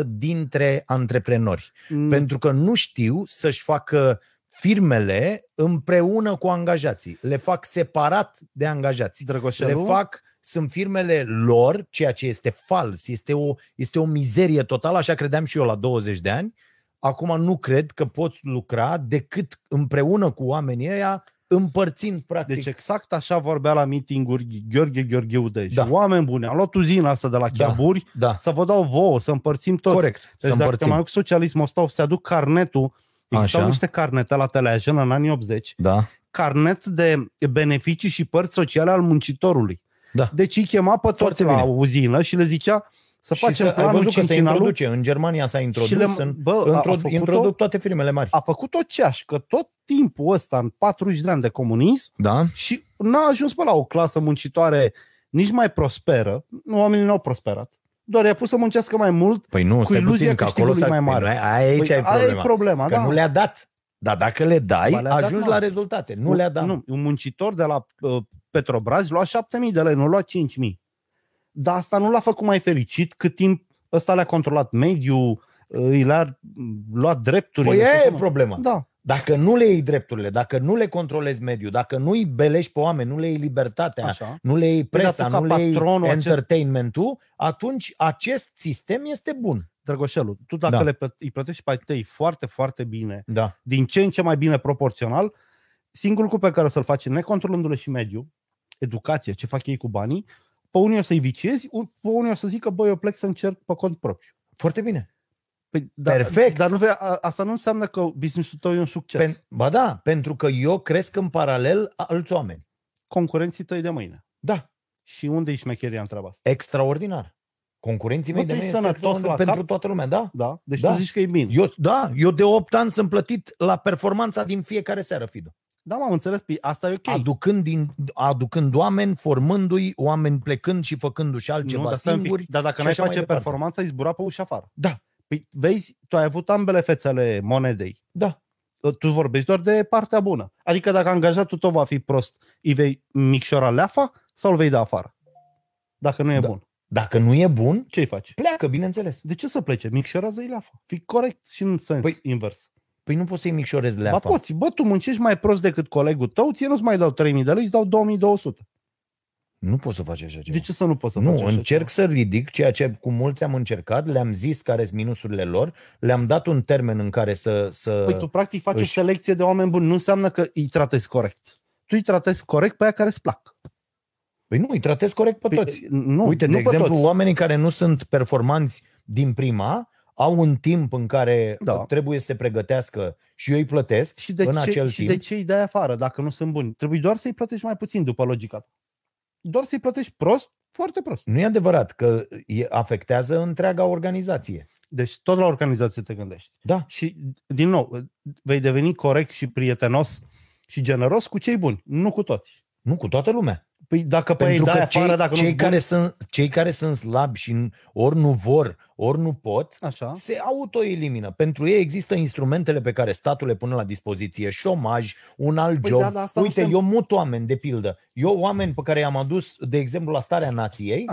99% dintre antreprenori. Pentru că nu știu să-și facă firmele împreună cu angajații. Le fac separat de angajați. Drăgoșelu? Sunt firmele lor, ceea ce este fals. Este o mizerie totală, așa credeam și eu la 20 de ani. Acum nu cred că poți lucra decât împreună cu oamenii ăia, împărțind practic. Deci exact așa vorbea la meeting-uri Gheorghe Gheorgheu Dej. Da. Oameni buni, am luat uzina asta de la Chiaburi, să vă dau vouă, să împărțim toți. Corect, deci să împărțim. Dacă mai cu socialismul ăsta, o să te aduc carnetul. Existau niște carnete la Teleajenă în anii 80. Da. Carnet de beneficii și părți sociale al muncitorului. Da. Deci îi chema pe toți la uzină și le zicea să facem planul cincinalul. În Germania s-a introdus, introduc toate firmele mari. A făcut o ceașcă tot timpul ăsta în 40 de ani de comunism și n-a ajuns pe la o clasă muncitoare nici mai prosperă. Oamenii n-au prosperat. Doar i-a pus să muncească mai mult cu iluzia câștigului mai mare. Aici e problema. Că nu le-a dat. Dar dacă le dai, ajungi la rezultate. Nu le-a dat. Un muncitor de la... Petrobras lua 7.000 de lei, nu lua 5.000. Dar asta nu l-a făcut mai fericit cât timp ăsta le-a controlat mediul, le-a luat drepturile. Păi e problema. Da. Dacă nu le iei drepturile, dacă nu le controlezi mediul, dacă nu îi belești pe oameni, nu le iei libertatea, nu le iei presa, nu le iei entertainmentul, atunci acest sistem este bun. Drăgoșelu, tu dacă îi plătești pe tăi foarte, foarte bine, din ce în ce mai bine proporțional, singurul lucru pe care o să-l faci necontrolându-le și mediul, educația, ce fac ei cu banii, pe unii o să-i viciezi, pe unii o să zică, băi, eu plec să încerc pe cont propriu. Foarte bine. Păi, perfect. Dar asta nu înseamnă că business-ul tău e un succes. Ba da, pentru că eu cresc în paralel alți oameni. Concurenții tăi de mâine. Da. Și unde e șmecheria în treaba asta? Extraordinar. Concurenții mei de mâine sănătos pentru toată lumea, da? Da. Deci tu zici că e bine. Eu de 8 ani sunt plătit la performanța din fiecare seară, Fido. Da, m-am înțeles, asta e ok. Aducând oameni, formându-i, oameni plecând și făcându-și altceva singuri. Dar dacă n-ai face performanța, îi zbura pe ușa afară. Da. Păi, vezi, tu ai avut ambele fețele monedei. Da. Tu vorbești doar de partea bună. Adică dacă angajatul tău va fi prost, îi vei micșora leafa sau îl vei da afară? Dacă nu e bun. Dacă nu e bun, ce-i faci? Pleacă, bineînțeles. De ce să plece? Micșorează-i leafa. Fii corect și în sens invers. Păi nu poți să-i micșorezi leapa. Ba poți, tu muncești mai prost decât colegul tău, ție nu-ți mai dau 3.000 de lei, îți dau 2.200. Nu poți să faci așa ceva. De ce să nu poți să faci așa ceva? Nu, încerc să ridic ceea ce cu mulți am încercat, le-am zis care sunt minusurile lor, le-am dat un termen în care să... Păi tu practic faci o selecție de oameni buni, nu înseamnă că îi tratezi corect. Tu îi tratezi corect pe aia care îți plac. Păi nu, îi tratezi corect pe toți. Nu, uite, de exemplu, oamenii care nu sunt performanți din prima... au un timp în care trebuie să se pregătească și eu îi plătesc și de ce îi dai afară dacă nu sunt buni? Trebuie doar să-i plătești mai puțin după logica ta. Doar să-i plătești prost, foarte prost. Nu e adevărat că afectează întreaga organizație. Deci tot la organizație te gândești. Da. Și din nou, vei deveni corect și prietenos și generos cu cei buni, nu cu toți. Nu cu toată lumea. Păi dacă pentru că cei care sunt slabi și ori nu vor, ori nu pot, așa, se autoelimină. Pentru ei există instrumentele pe care statul le pune la dispoziție, șomaj, un alt job. Uite, eu mut oameni, de pildă. Eu oameni pe care i-am adus, de exemplu, la Starea Nației,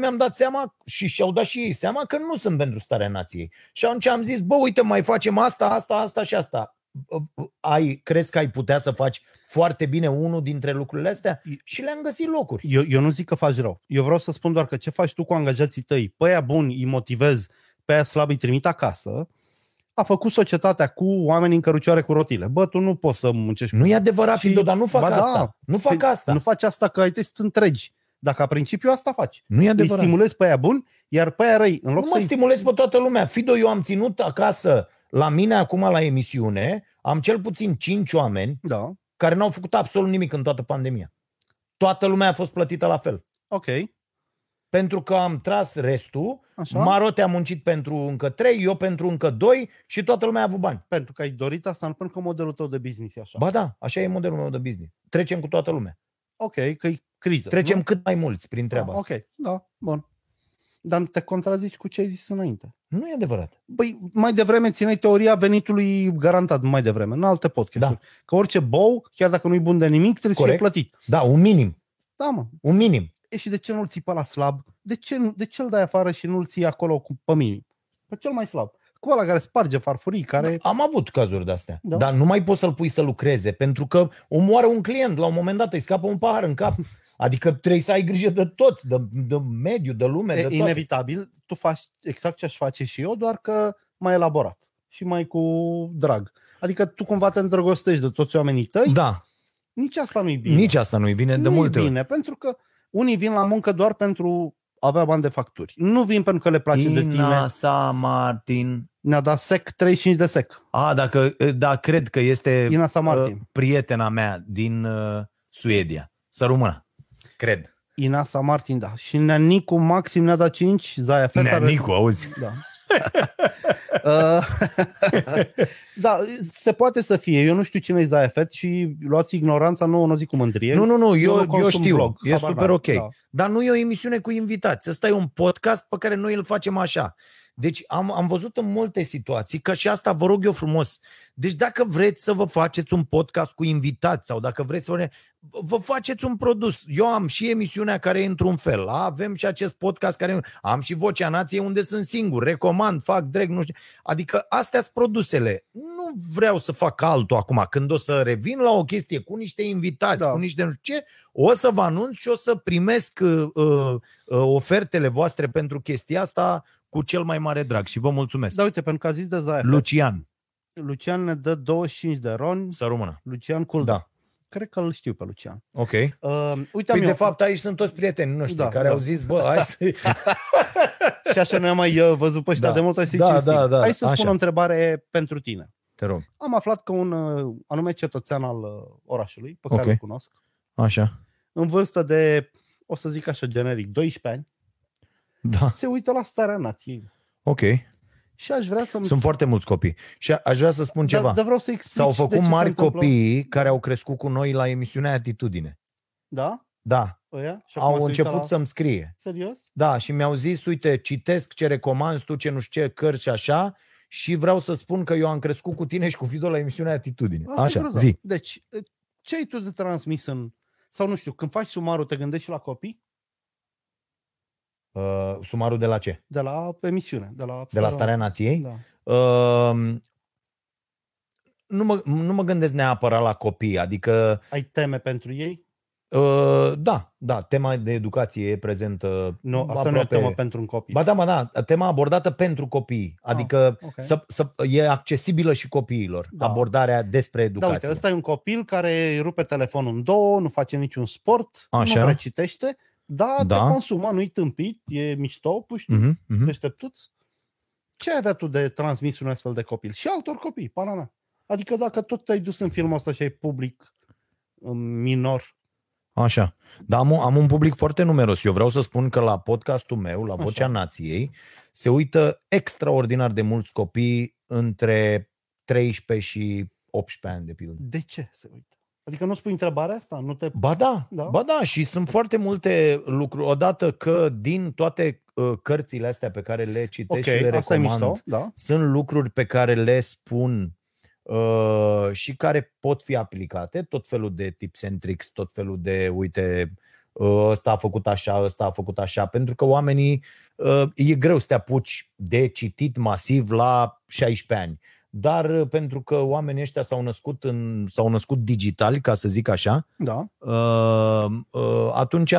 mi-am dat seama și-au dat și ei seama că nu sunt pentru Starea Nației. Și atunci am zis, bă, uite, mai facem asta și asta. Crezi că ai putea să faci foarte bine unul dintre lucrurile astea? Și le-am găsit locuri. Eu nu zic că faci rău. Eu vreau să spun doar că ce faci tu cu angajații tăi, pe aia buni îi motivezi, pe aia slabi îi trimit acasă, a făcut societatea cu oamenii în cărucioare cu rotile. Bă, tu nu poți să muncești. Nu e adevărat, Fido, dar nu fac asta. Da, nu fac asta. Nu faci asta că ai test întregi. Dacă a principiu asta faci. Nu e adevărat. Îi stimulezi pe aia bun, iar pe aia răi. În loc nu mă stimulezi pe toată lumea. Fido, eu am ținut acasă la mine acum la emisiune, am cel puțin 5 oameni care n-au făcut absolut nimic în toată pandemia. Toată lumea a fost plătită la fel. Ok. Pentru că am tras restul, Marote a muncit pentru încă 3, eu pentru încă 2 și toată lumea a avut bani. Pentru că ai dorit asta, pentru că modelul tău de business e așa. Ba da, așa e modelul meu de business. Trecem cu toată lumea. Ok, că e criză. Trecem cât mai mulți prin treaba asta. Ok, da, bun. Dar te contrazici cu ce ai zis înainte. Nu e adevărat. Păi mai devreme țineai teoria venitului garantat mai devreme, în alte podcasturi. Da. Că orice bou, chiar dacă nu-i bun de nimic, trebuie să fie plătit. Da, un minim. Da, mă. Un minim. E și de ce nu-l ții pe ăla slab? De ce îl dai afară și nu-l ții acolo pe minim? Pe cel mai slab. Cu ăla care sparge farfurii, care... Da, am avut cazuri de-astea. Da. Dar nu mai poți să-l pui să lucreze, pentru că omoară un client, la un moment dat îi scapă un pahar în cap. Adică trebuie să ai grijă de tot, de mediu, de lume, de tot. Inevitabil, tu faci exact ce aș face și eu, doar că mai elaborat și mai cu drag. Adică tu cumva te îndrăgostești de toți oamenii tăi. Da. Nici asta nu-i bine. Nici asta nu-i bine de multe ori. Pentru că unii vin la muncă doar pentru a avea bani de facturi. Nu vin pentru că le place de tine. Ina sa Martin ne-a dat sec, 35 de sec. Da, cred că este Ina sa Martin, prietena mea din Suedia. Să rămână. Cred. Inasa Martin, da. Și Neanicu Maxim ne-a dat 5. Zaya Fet. Neanicu, auzi? Da. Da, se poate să fie. Eu nu știu cine e Zaya Fet și luați ignoranța, nu zic cu mândrie. Nu, eu știu. Vlog. E super ok. Da. Dar nu e o emisiune cu invitați. Ăsta e un podcast pe care noi îl facem așa. Deci am văzut în multe situații că și asta vă rog eu frumos. Deci dacă vreți să vă faceți un podcast cu invitați sau dacă vreți să vă faceți un produs. Eu am și emisiunea care e într-un fel. Avem și acest podcast care am și Vocea Nației unde sunt singur. Recomand, fac drag, nu știu. Adică astea sunt produsele. Nu vreau să fac altul acum. Când o să revin la o chestie cu niște invitați, cu niște nu știu ce, o să vă anunț și o să primesc ofertele voastre pentru chestia asta cu cel mai mare drag și vă mulțumesc. Da, uite, pentru că a zis de Zaya Fet. Lucian ne dă 25 de roni. Să rămână. Lucian Culda. Da. Cred că îl știu pe Lucian. Ok. De fapt aici sunt toți prieteni noștri care au zis, bă, hai să... Și așa noi am mai văzut pe ăștia de mult. Hai să spun o întrebare pentru tine. Te rog. Am aflat că un anume cetățean al orașului, pe care îl cunosc, așa, în vârstă de, o să zic așa generic, 12 ani, se uită la Starea Nației. Ok. Și aș vrea să... Sunt foarte mulți copii. Și aș vrea să spun ceva. Dar vreau să explic. S-au făcut mari copii care au crescut cu noi la emisiunea Atitudine. Da? Da. Au început să-mi scrie. Serios? Da, și mi-au zis, uite, citesc ce recomanzi tu, ce nu știu ce cărți și așa, și vreau să spun că eu am crescut cu tine și cu Fido la emisiunea Atitudine. Așa, zi. Deci, ce ai tu de transmis în... Sau nu știu, când faci sumarul, te gândești la copii? Sumarul de la ce? De la emisiune. De la Starea Nației? Da. Nu mă gândesc neapărat la copii. Adică... Ai teme pentru ei? Da, tema de educație e prezentă. Nu, asta aproape... nu e temă pentru un copil. Ba da, tema abordată pentru copii. Adică okay. E accesibilă și copiilor, abordarea despre educație. Da, uite, ăsta e un copil care îi rupe telefonul în două, nu face niciun sport, așa, nu prea citește, dar te consumă, nu-i tâmpit, e mișto, puști, deșteptuți. Ce avea tu de transmis un astfel de copil? Și altor copii, pana mea. Adică dacă tot te-ai dus în filmul ăsta și ai public minor. Așa, dar am un public foarte numeros. Eu vreau să spun că la podcastul meu, la Vocea Nației, se uită extraordinar de mulți copii între 13 și 18 ani, de pildă. De ce se uită? Adică nu spui întrebarea asta? Nu te... Ba da, și sunt foarte multe lucruri. Odată că din toate cărțile astea pe care le citești și le recomand, sunt lucruri pe care le spun și care pot fi aplicate, tot felul de tips and tricks, tot felul de, uite, ăsta a făcut așa, ăsta a făcut așa, pentru că oamenii, e greu să te apuci de citit masiv la 16 ani, dar pentru că oamenii ăștia s-au născut digitali, ca să zic așa, atunci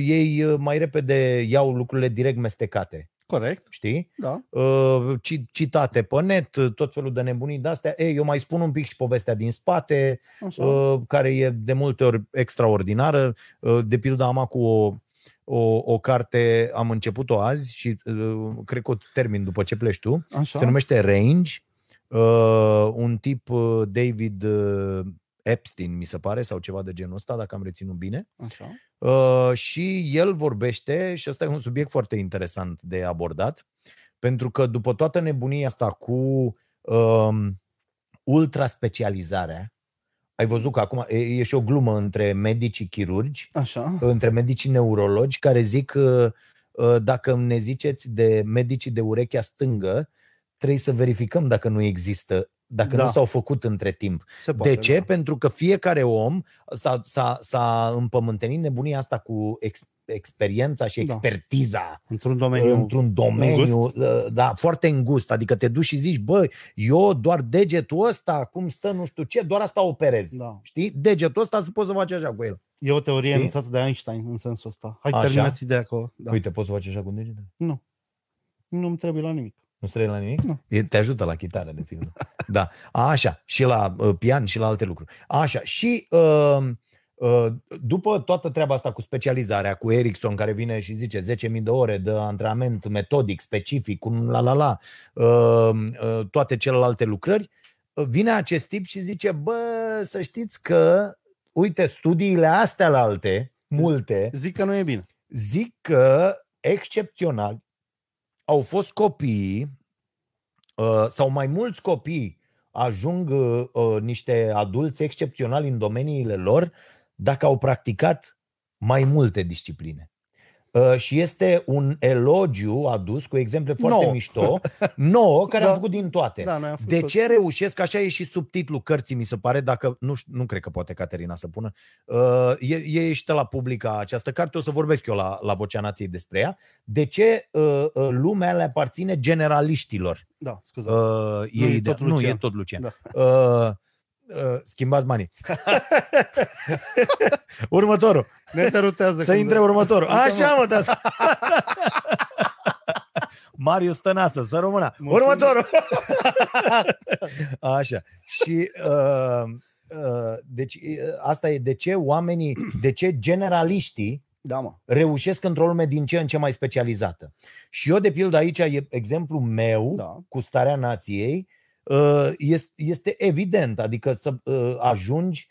ei mai repede iau lucrurile direct mestecate. Corect. Știi? Da. Citate pe net, tot felul de nebunii de-astea. Eu mai spun un pic și povestea din spate, care e de multe ori extraordinară. De pildă am acum o carte, am început-o azi și cred că o termin după ce pleci tu. Așa. Se numește Range. Un tip David Epstein, mi se pare, sau ceva de genul ăsta, dacă am reținut bine. Așa. Și el vorbește, și ăsta e un subiect foarte interesant de abordat, pentru că după toată nebunia asta cu ultraspecializarea, ai văzut că acum e și o glumă între medicii chirurgi, așa, între medicii neurologi, care zic că dacă ne ziceți de medicii de urechea stângă, trebuie să verificăm dacă nu există, dacă nu s-au făcut între timp. De ce? Pentru că fiecare om s-a împământenit nebunia asta cu experiența și expertiza într-un domeniu foarte îngust. Adică te duci și zici, bă, eu doar degetul ăsta, cum stă nu știu ce, doar asta operez. Da. Știi? Degetul ăsta se poți să faci așa cu el. E o teorie enunțată de Einstein în sensul ăsta. Hai, terminați ideea acolo. Da. Uite, poți să faci așa cu degetul? Nu. Nu-mi trebuie la nimic. Nu străi la nimic? Nu. Te ajută la chitară, de pildă. Da. Așa. Și la pian și la alte lucruri. Așa. Și după toată treaba asta cu specializarea, cu Ericsson care vine și zice 10.000 de ore de antrenament metodic, specific, cum toate celelalte lucrări, vine acest tip și zice, bă, să știți că, uite, studiile astea la alte, multe, zic că nu e bine. Zic că, excepțional, au fost copii sau mai mulți copii ajung niște adulți excepționali în domeniile lor dacă au practicat mai multe discipline. Și este un elogiu adus cu exemple foarte mișto, nouă, care am făcut din toate. Da, de ce reușesc? Așa e și subtitlul cărții, mi se pare, dacă nu cred că poate Caterina să pună. E ieșită la publica această carte, o să vorbesc eu la Vocea Nației despre ea. De ce lumea le aparține generaliștilor? Da, scuze. E tot Lucian. Da. Schimbați banii. Următorul. Ne terutează. Să intre următorul. Așa, mă, da. Marius Tănasă, să rămână. Următorul. Așa. Și deci asta e de ce generaliștii reușesc într-o lume din ce în ce mai specializată. Și eu, de pildă, aici e exemplul meu cu Starea Nației. Este evident, adică să ajungi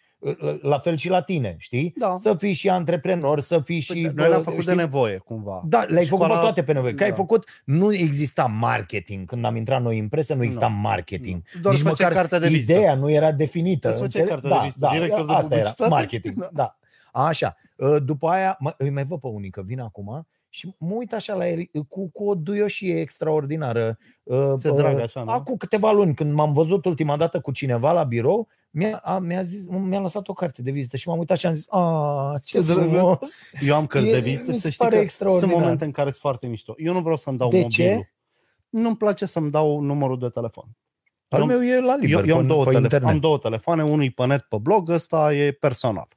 la fel și la tine, știi? Da. Să fii și antreprenor, să fii și... Noi le-am făcut de nevoie, cumva. Da, le-ai făcut toate pe nevoie. Că ai făcut... Nu exista marketing. Când am intrat noi în presă, nu exista marketing. Doar nici măcar ideea nu era definită. Director de publicitate. Era marketing, da. Așa. După aia, îi mai văd pe unii că vin acum... Și mă uit așa la el cu o duioșie extraordinară. Se dragă așa, nu? Acum câteva luni, când m-am văzut ultima dată cu cineva la birou, mi-a lăsat o carte de vizită și m-am uitat și am zis, ce frumos! Eu am cărți de vizită și să știi că sunt momente în care sunt foarte mișto. Eu nu vreau să-mi dau mobilul. Ce? Nu-mi place să-mi dau numărul de telefon. Al meu e la liber, eu am două telefoane, unul e pe net, pe blog, ăsta e personal.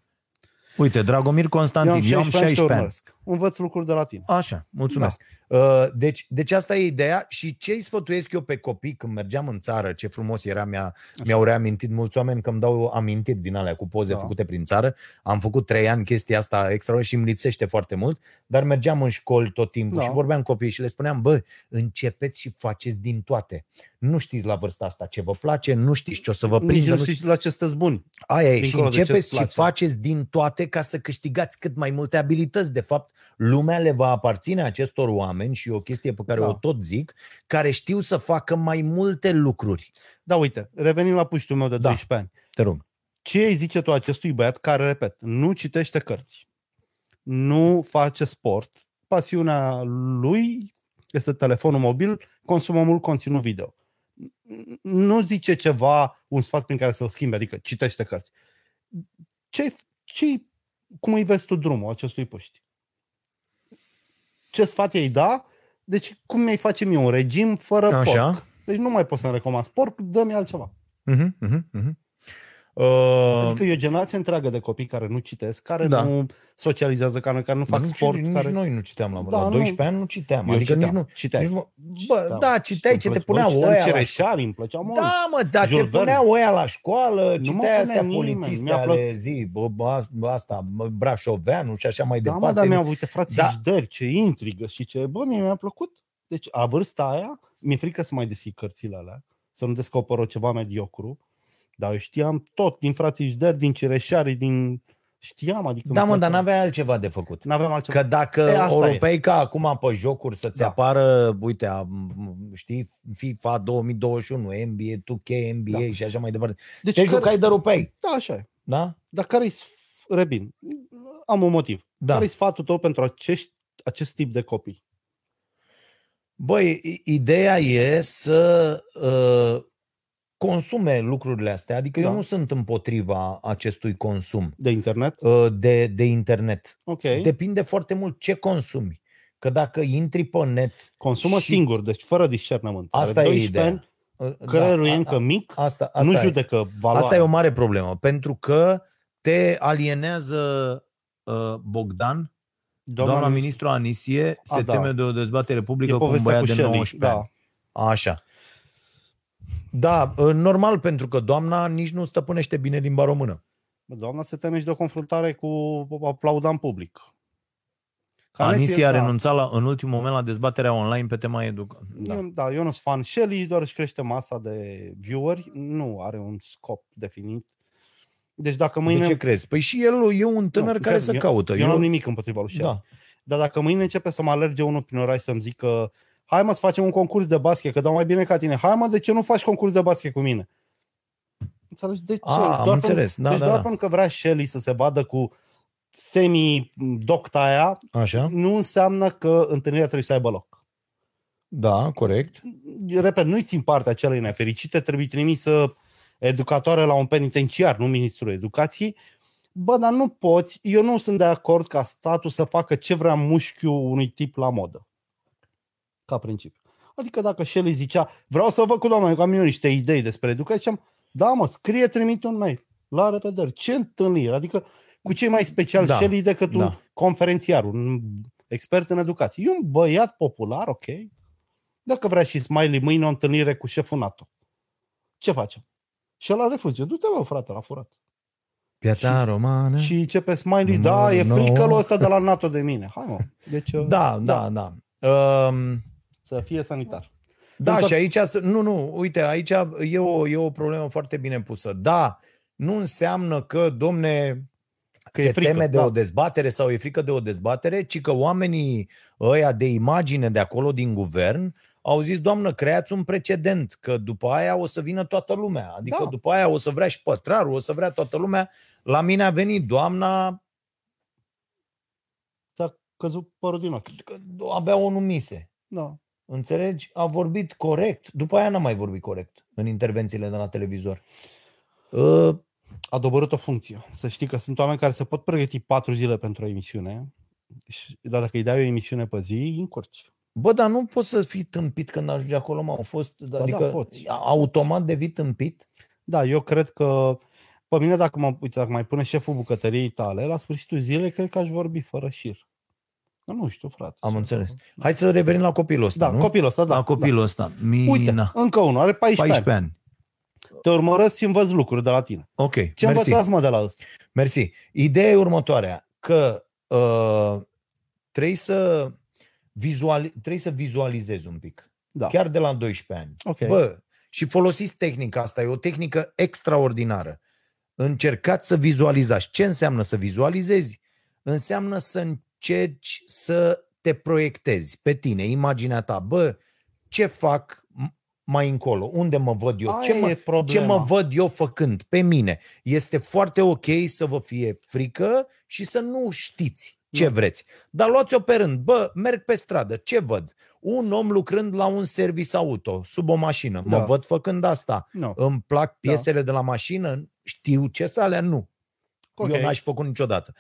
Uite, Dragomir Constantin, eu am 16 ani. Învăț lucruri de la tine. Așa, mulțumesc. Da. Deci asta e ideea. Și ce-i sfătuiesc eu pe copii când mergeam în țară? Ce frumos era, mi-au reamintit mulți oameni că îmi dau amintiri din alea cu poze făcute prin țară. Am făcut 3 ani chestia asta extraordinară și îmi lipsește foarte mult. Dar mergeam în școli tot timpul și vorbeam cu copiii și le spuneam: bă, începeți și faceți din toate. Nu știți la vârsta asta ce vă place, nu știți ce o să vă prindă. Nu știți la ce sunteți buni. Aia e, și începeți și faceți din toate ca să câștigați cât mai multe abilități. De fapt, lumea le va aparține acestor oameni și o chestie pe care o tot zic, care știu să facă mai multe lucruri. Da, uite, revenim la puștul meu de 12 ani. Te rog. Ce îi zice tu acestui băiat care, repet, nu citește cărți, nu face sport, pasiunea lui este telefonul mobil, consumă mult conținut video. Nu zice ceva, un sfat prin care să-l schimbe, adică citește cărți. Cum îi vezi tu drumul acestui puști? Ce sfat ei da? Deci cum mi-ai face mie un regim fără porc? Deci nu mai pot să-mi recomand porc, dă-mi altceva. Adică e o generație întreagă de copii care nu citesc, care nu socializează, care nu fac sport. Nici noi nu citeam la 12 ani, nu citeam. Adică citeai ce te punea oia la școală. Da, mă, dar te punea oia la școală, citeai astea polițiste ale zi, asta, brașoveanu și așa mai departe. Da, mă, dar mi-au uite, frații, ce intrigă și ce, bă, mi-a plăcut. Deci, a vârsta aia, mi-e frică să mai deschid cărțile alea, să nu descoperă ceva mediocru. Dar eu știam tot, din frații Jderi, din Cireșari, din... Știam, adică... Da, mă, dar n-aveai altceva de făcut. N-aveam altceva. Că dacă o rupeai ca acum pe jocuri să-ți apară, uite, știi, FIFA 2021, NBA, 2K, NBA și așa mai departe. Deci te jucai de rupeai. Da, așa e. Da? Dar care-i... Rebin, am un motiv. Da. Care-i sfatul tău pentru acest tip de copii? Băi, ideea e să... consume lucrurile astea, adică eu nu sunt împotriva acestui consum. De internet? De internet. Okay. Depinde foarte mult ce consumi. Că dacă intri pe net... Consumă singur, deci fără discernământ. Asta e ideea. Creierul e încă mic, nu judecă valoarea. Asta e o mare problemă, pentru că te alienează Bogdan, doamna ministru Anisie, se teme de o dezbatere publică cu un băiat de 19 ani. Așa. Da, normal, pentru că doamna nici nu stăpânește bine limba română. Doamna se teme și de o confruntare cu aplauda în public. Anisie a renunțat în ultimul moment la dezbaterea online pe tema educației. Da, eu nu sunt fan. Selly doar își crește masa de vieweri, nu are un scop definit. Deci dacă mâine... De ce crezi? Păi și el e un tânăr care se caută. Eu nu am nimic împotriva lui Selly. Da. Dar dacă mâine începe să mă alerge unul prin oraș să-mi zică: hai, mă, să facem un concurs de basket, că dau mai bine ca tine. Hai, mă, de ce nu faci concurs de basket cu mine? Înțelegi? De ce? Am înțeles. Doar pentru că vrea Selly să se vadă cu semi-docta aia, așa, nu înseamnă că întâlnirea trebuie să aibă loc. Da, corect. Repet, nu-i țin partea celei nefericite, trebuie trimisă educatoare la un penitenciar, nu ministrul educației. Bă, dar nu poți. Eu nu sunt de acord ca statul să facă ce vrea mușchiul unui tip la modă. Ca principiu. Adică dacă Selly zicea: vreau să văd cu doamna, că am eu niște idei despre educație, ziceam: da, mă, scrie, trimite un mail. La revedere. Ce întâlnire? Adică cu cei mai special Selly decât un conferențiar, un expert în educație. E un băiat popular, ok. Dacă vrea și Smiley mâine o întâlnire cu șeful NATO, ce facem? Și ăla refuzie. Du-te, mă, frate, la furat. Piața romană. Și începe Smiley: da, e fricălul ăsta de la NATO de mine. Hai, mă. Deci, da. Să fie sanitar. Da, și aici, uite, aici e o problemă foarte bine pusă. Da, nu înseamnă că, domne, că se teme de o dezbatere sau e frică de o dezbatere, ci că oamenii ăia de imagine de acolo din guvern au zis: doamnă, creați un precedent, că după aia o să vină toată lumea. Adică după aia o să vrea și Pătraru, o să vrea toată lumea. La mine a venit doamna... căzut părul din ochi. Abia o numise. Da. Înțelegi? A vorbit corect. După aia n-a mai vorbit corect în intervențiile de la televizor. A dobărât o funcție. Să știi că sunt oameni care se pot pregăti 4 zile pentru o emisiune, dar dacă îi dai o emisiune pe zi, îi încurci. Bă, dar nu poți să fii tâmpit când ajungi acolo, au fost... Adică automat devii tâmpit? Da, eu cred că Pe mine, dacă mai pune șeful bucătăriei tale, la sfârșitul zilei, cred că aș vorbi fără șir. Nu știu, frate. Am înțeles. Hai să revenim la copilul ăsta, nu? Copilul ăsta, da. La copilul ăsta. Mina. Uite, încă unul, are 14 ani. Te urmăresc și învăț lucruri de la tine. Ok, mersi. Ce învățați, mă, de la ăsta? Mersi. Ideea e următoarea, că trebuie să vizualizezi un pic. Da. Chiar de la 12 ani. Okay. Bă, și folosiți tehnica asta, e o tehnică extraordinară. Încercați să vizualizați. Ce înseamnă să vizualizezi? Înseamnă să încerci să te proiectezi pe tine, imaginea ta. Bă, ce fac mai încolo? Unde mă văd eu? Ce mă văd eu făcând pe mine? Este foarte ok să vă fie frică și să nu știți ce vreți. Dar luați-o pe rând. Bă, merg pe stradă. Ce văd? Un om lucrând la un service auto, sub o mașină. Mă văd făcând asta. No. Îmi plac piesele de la mașină? Știu ce să alea? Nu. Okay. Eu n-aș făcut niciodată.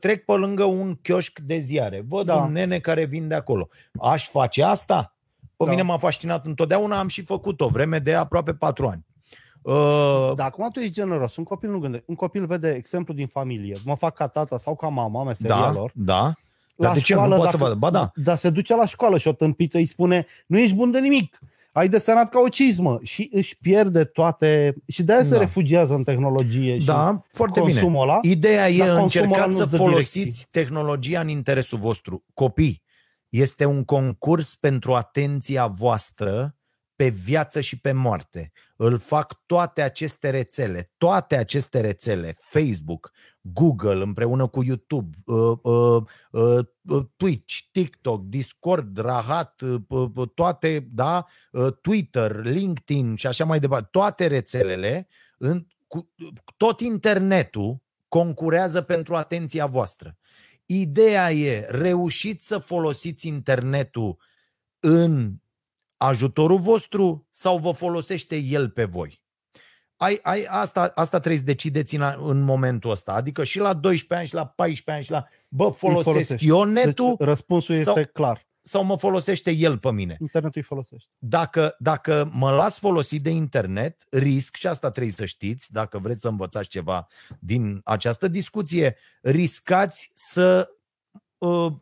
Trec pe lângă un chioșc de ziare. Văd un nene care vinde acolo. Aș face asta? Pe mine m-a fascinat întotdeauna, am și făcut o vreme de aproape 4 ani. Da, acum tu ești generos. Un copil nu gândește. Un copil vede exemplu din familie. Mă fac ca tata sau ca mama, meseria lor. Da. Dar de ce nu poate să vadă? Ba da. Dar se duce la școală și o tâmpită îi spune: "Nu ești bun de nimic. Ai desenat ca o cizmă", și își pierde toate. Și de aia se refugiază în tehnologie. Da, și foarte consumul bine. Ăla, ideea e, încercați să folosiți tehnologia în interesul vostru. Copii, este un concurs pentru atenția voastră pe viață și pe moarte. Îl fac toate aceste rețele, Facebook, Google, împreună cu YouTube, Twitch, TikTok, Discord, Rahat, toate, da, Twitter, LinkedIn și așa mai departe. Toate rețelele, tot internetul concurează pentru atenția voastră. Ideea e, reușiți să folosiți internetul în ajutorul vostru sau vă folosește el pe voi. Asta trebuie să decideți în momentul ăsta. Adică și la 12 ani, și la 14 ani, și la... Bă, folosesc eu netul? Deci, răspunsul sau, este clar. Sau mă folosește el pe mine? Internetul îi folosește. Dacă mă las folosit de internet, risc, și asta trebuie să știți, dacă vreți să învățați ceva din această discuție, riscați să...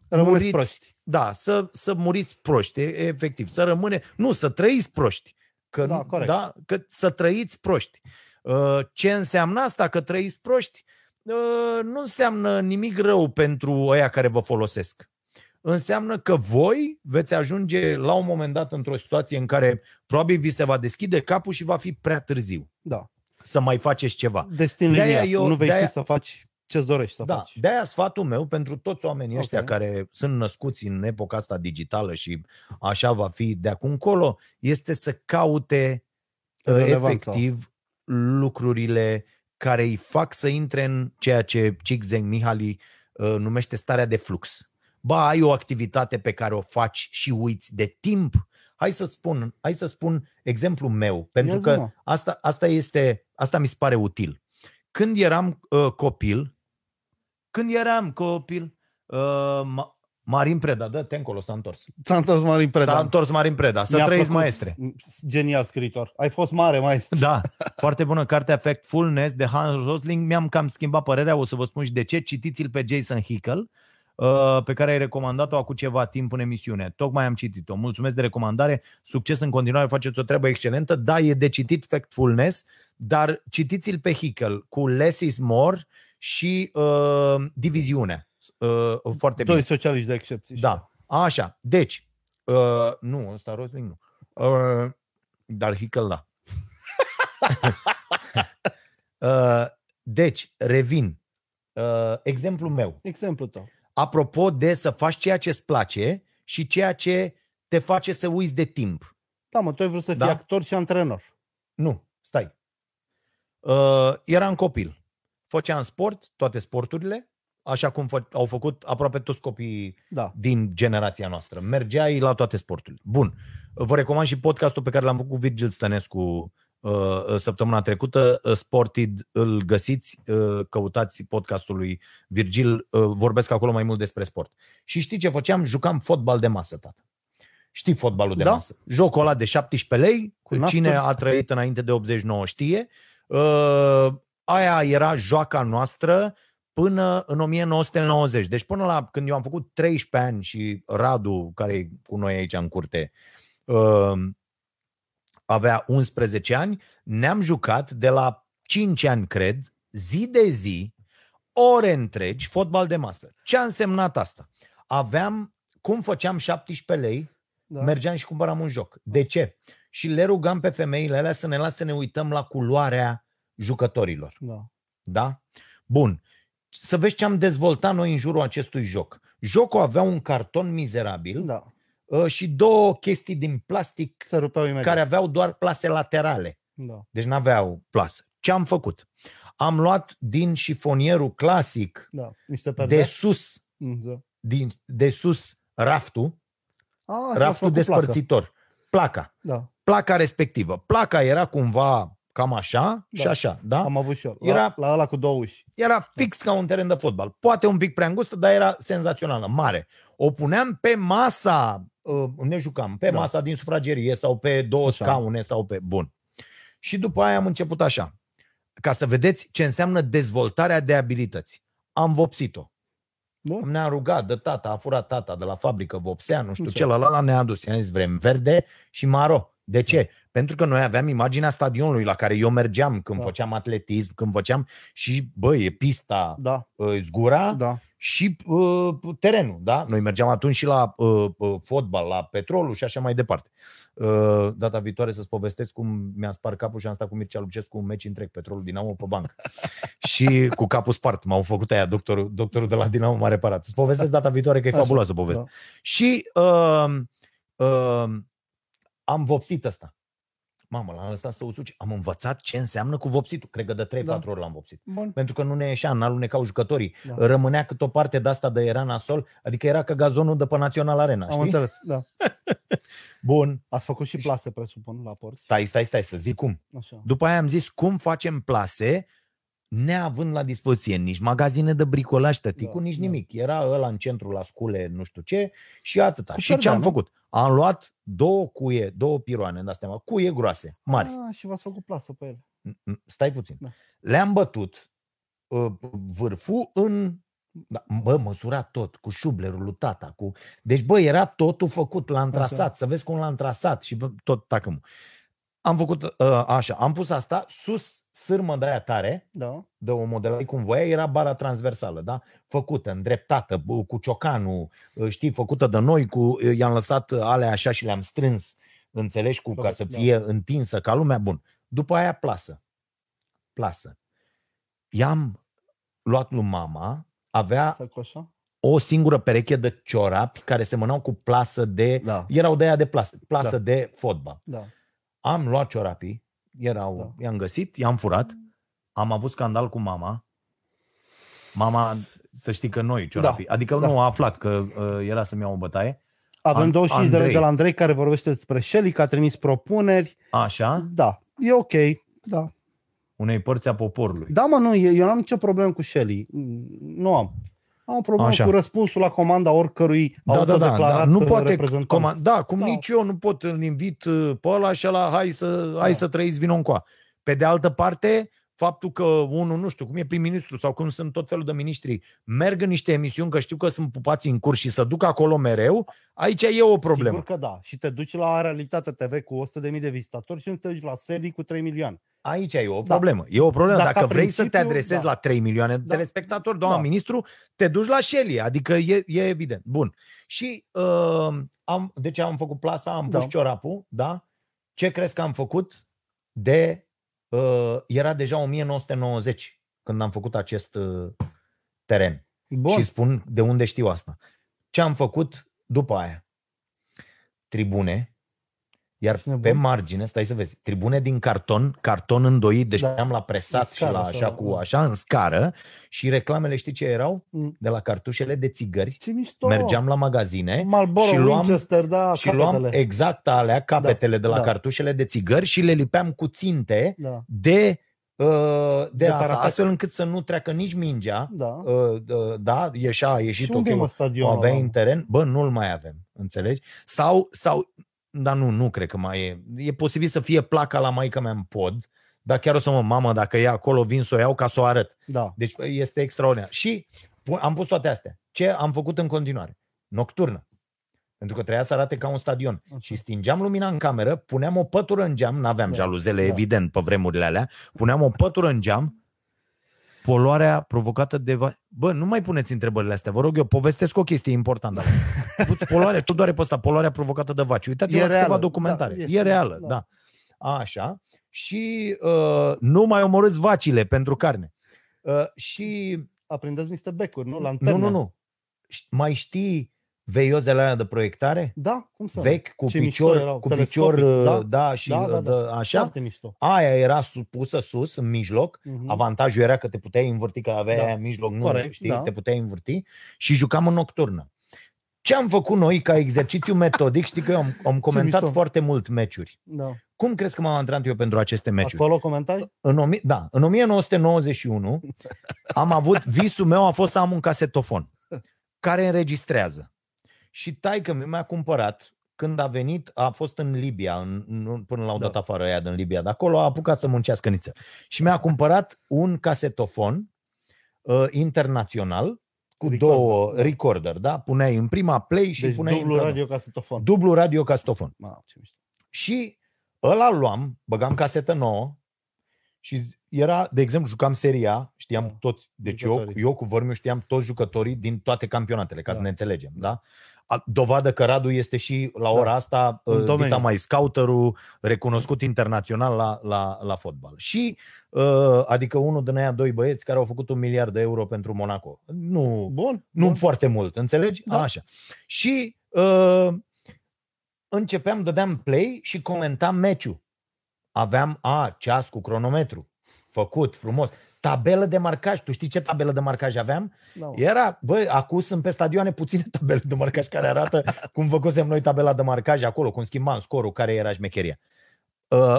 rămâneți proști. Da, să muriți proști, efectiv, să trăiți proști. Că să trăiți proști. Ce înseamnă asta, că trăiți proști? Nu înseamnă nimic rău pentru ăia care vă folosesc. Înseamnă că voi veți ajunge la un moment dat într-o situație în care probabil vi se va deschide capul și va fi prea târziu. Da. Să mai faceți ceva. Nu vei ști să faci ce-ți dorești să faci. De-aia sfatul meu pentru toți oamenii ăștia care sunt născuți în epoca asta digitală și așa va fi de acum încolo, este să caute efectiv lucrurile care îi fac să intre în ceea ce Csikszentmihalyi numește starea de flux. Ba, ai o activitate pe care o faci și uiți de timp. Hai să spun exemplul meu, pentru că asta mi se pare util. Când eram copil, Marin Preda, dă-te încolo, s-a întors. S-a întors Marin Preda, să trăiți, maestre. Genial scriitor, ai fost mare maestre. Da, foarte bună cartea Factfulness de Hans Rosling, mi-am cam schimbat părerea, o să vă spun și de ce. Citiți-l pe Jason Hickel, pe care ai recomandat-o acum ceva timp în emisiune. Tocmai am citit-o, mulțumesc de recomandare, succes în continuare, faceți o treabă excelentă. Da, e de citit Factfulness, dar citiți-l pe Hickel cu Less is More și Diviziune. Foarte bine. Doi socialiști de excepție. Da, așa. Deci, nu, ăsta Rosling nu. Dar Hickel da. Deci, revin. Exemplul meu. Exemplul tău. Apropo de să faci ceea ce îți place și ceea ce te face să uiți de timp. Da, mă, tu ai vrut să fii actor și antrenor. Nu, stai. Eram copil, făceam sport, toate sporturile, așa cum au făcut aproape toți copiii din generația noastră. Mergeai la toate sporturile. Bun, vă recomand și podcastul pe care l-am făcut cu Virgil Stănescu săptămâna trecută, Sported, îl găsiți, căutați podcastul lui Virgil, vorbesc acolo mai mult despre sport. Și știi ce făceam? Jucam fotbal de masă, tată. Știi fotbalul de masă? Jocul ăla de 17 lei, cine a trăit înainte de 89 știe. Aia era joaca noastră până în 1990. Deci până la când eu am făcut 13 ani și Radu, care e cu noi aici în curte, avea 11 ani, ne-am jucat de la 5 ani, cred, zi de zi, ore întregi, fotbal de masă. Ce a însemnat asta? Aveam, cum făceam 17 lei, da, mergeam și cumpăram un joc. De ce? Și le rugam pe femeile alea să ne lase să ne uităm la culoarea jucătorilor. Da? Da? Bun. Să vezi ce am dezvoltat noi în jurul acestui joc. Jocul avea un carton mizerabil, da, și două chestii din plastic care aveau doar plase laterale. Da. Deci n-aveau plasă. Ce am făcut? Am luat din șifonierul clasic, da, de sus, da, de sus raftul, raftul despărțitor, placa. Da. Placa respectivă. Placa era cumva cam așa, da, și așa, da? Am avut și eu. Era la ăla cu două uși. Era fix, da, ca un teren de fotbal. Poate un pic prea îngustă, dar era senzațională, mare. O puneam pe masa, ne jucam, pe, da, masa din sufragerie sau pe două așa scaune sau pe... Bun. Și după aia am început așa. Ca să vedeți ce înseamnă dezvoltarea de abilități. Am vopsit-o. Bun. Ne-a rugat de tata, a furat tata de la fabrică, vopsea, nu știu, nu celălalt ne-a adus. I-am zis, vrem verde și maro. De ce? Da. Pentru că noi aveam imaginea stadionului la care eu mergeam când, da, făceam atletism, când făceam și, bă, e pista, da, zgura, da, și terenul. Da? Noi mergeam atunci și la fotbal, la Petrolul și așa mai departe. Data viitoare să-ți povestesc cum mi-a spart capul și am stat cu Mircea Lupcescu un meci întreg, Petrolul Dinamo pe bancă. Și cu capul spart, m-au făcut aia, doctorul de la Dinamo m-a reparat. Îți povestesc data viitoare că e fabuloasă poveste. Da. Și am vopsit ăsta. Mamă, l-am lăsat să usuce. Am învățat ce înseamnă cu vopsitul. Cred că de 3-4 ori l-am vopsit. Bun. Pentru că nu ne ieșea, n-alunecau jucătorii. Da. Rămânea cât o parte de asta de era nasol. Adică era ca gazonul de pe Național Arena. Am, știi? Înțeles, da. Bun. Ați făcut și plase, presupun, la porți. Stai să zic cum. Așa. După aia am zis cum facem plase neavând la dispoziție nici magazine de bricolaj, tăticul, da, nici, da, nimic. Era ăla în centru la Scule, nu știu ce, și atâta. Cu și ce am făcut? Am luat două piroane, de-astea, cuie groase, mari. Și v-ați făcut plasă pe ele. Stai puțin. Da. Le-am bătut vârful în... Da, bă, măsura tot, cu șublerul lui tata. Cu... Deci, bă, era totul făcut, l-am trasat, să vezi cum l-am trasat și bă, tot tacâmul. Am făcut așa, am pus asta sus, sârmă de aia tare, da, de o modelare cum voia, era bara transversală, da? Făcută, îndreptată, cu ciocanul, știi, făcută de noi, cu, i-am lăsat alea așa și le-am strâns, înțelegi, cu, ca să fie, da, întinsă ca lumea, bun. După aia plasă. I-am luat lui mama, avea o singură pereche de ciorapi care semănau cu plasă de, da, erau de aia de plasă, da, de fotbal. Da. Am luat ciorapii, erau, da, i-am găsit, i-am furat, am avut scandal cu mama. Mama, să știi că noi ciorapii, da, adică, da, nu a aflat că era să-mi iau o bătaie. Avem 25 de lei de la Andrei care vorbește despre Selly, că a trimis propuneri. Așa? Da, e ok, da. Unei părți a poporului. Da, mă, nu, eu n-am nicio problemă cu Selly. Nu am. Am o problemă, așa, cu răspunsul la comanda oricărui, da, autodeclarat, da, da, nu poate reprezentant. Da, cum, da, nici eu nu pot, îl invit pe ăla și ăla, hai să trăiți, vino încoa. Pe de altă parte, faptul că unul, nu știu, cum e prim-ministru sau cum sunt tot felul de miniștri, merg în niște emisiuni că știu că sunt pupați în curs și să duc acolo mereu, aici e o problemă. Sigur că da. Și te duci la Realitate TV cu 100.000 de vizitatori și nu te duci la Selly cu 3 milioane. Aici e o problemă. Da. E o problemă. Dacă vrei să te adresezi, da, la 3 milioane de, da, telespectatori, doamna, da, ministru, te duci la Selly. Adică e evident. Bun. Și deci am făcut plasa, am, da, pus ciorapul, da? Ce crezi că am făcut de... Era deja 1990 când am făcut acest teren. Bun. Și spun de unde știu asta. Ce am făcut după aia? Tribune, iar pe margine, stai să vezi, tribune din carton îndoit, deci, da, am la presat scară, și la așa, cu așa în scară, și reclamele, știi ce erau? De la cartușele de țigări. Mergeam la magazine, Marlboro, și luam, da, și luam exact alea, capetele, da, de la, da, cartușele de țigări și le lipeam cu ținte, da, de asta, astfel încât să nu treacă nici mingea, da, da, ieșa, ieșit o avea în teren, bă, nu-l mai avem, înțelegi? Sau dar nu cred că mai e posibil să fie placa la maică mea în pod, dar chiar o să mă, mamă, dacă e acolo, vin să o iau ca să o arăt. Da. Deci este extraordinar. Și am pus toate astea. Ce am făcut în continuare? Nocturnă. Pentru că trebuia să arate ca un stadion. Okay. Și stingeam lumina în cameră, puneam o pătură în geam, n-aveam jaluzele, evident, pe vremurile alea, puneam o pătură în geam, poluarea provocată de... Bă, nu mai puneți întrebările astea, vă rog eu, povestesc o chestie importantă. Poluarea, tot doare pe ăsta, poluarea provocată de vaci. Uitați-vă la câteva documentare. Da, e reală, da. Așa. Și nu mai omorâți vacile pentru carne. Și... Aprindeți niște becuri, nu? Lanterne. Nu. Mai știi veiozele alea de proiectare? Da, cum să? Vechi, cu ce picior, cu picior, da, și da, așa. Aia era pusă sus, în mijloc. Uh-huh. Avantajul era că te puteai învârti, că aveai aia în mijloc, nu știi, te puteai învârti. Și jucam în nocturnă. Ce am făcut noi ca exercițiu metodic? Știi că eu am comentat foarte mult meciuri. Da. Cum crezi că m-am antrenat eu pentru aceste meciuri? Acolo comentai? În 1991 am avut, visul meu a fost să am un casetofon care înregistrează. Și taică-mi mi-a cumpărat, când a venit, a fost în Libia, până l-au dat afară aia din Libia, de acolo a apucat să muncească niță. Și mi-a cumpărat un casetofon internațional cu două recorder, da? Puneai în prima play și deci puneai dublu radiocasetofon. Dublu radiocasetofon. Și ăla luam, băgam casetă nouă și era, de exemplu, jucam seria, știam toți, deci eu cu Vărmiu știam toți jucătorii din toate campionatele, ca să ne înțelegem, da? Dovadă că Radu este și la ora asta dita mai scouterul recunoscut internațional la fotbal. Și adică unul din aia doi băieți care au făcut 1 miliard de euro pentru Monaco. Nu, foarte mult, înțelegi? Da. Așa. Și începeam, dădeam play și comentam meciul. Aveam ceas cu cronometru. Făcut frumos. Tabelă de marcaj. Tu știi ce tabelă de marcaj aveam? No. Era, bă, acum sunt pe stadioane puține tabele de marcaj care arată cum făcusem noi tabela de marcaj acolo, cum schimbam scorul, care era șmecheria.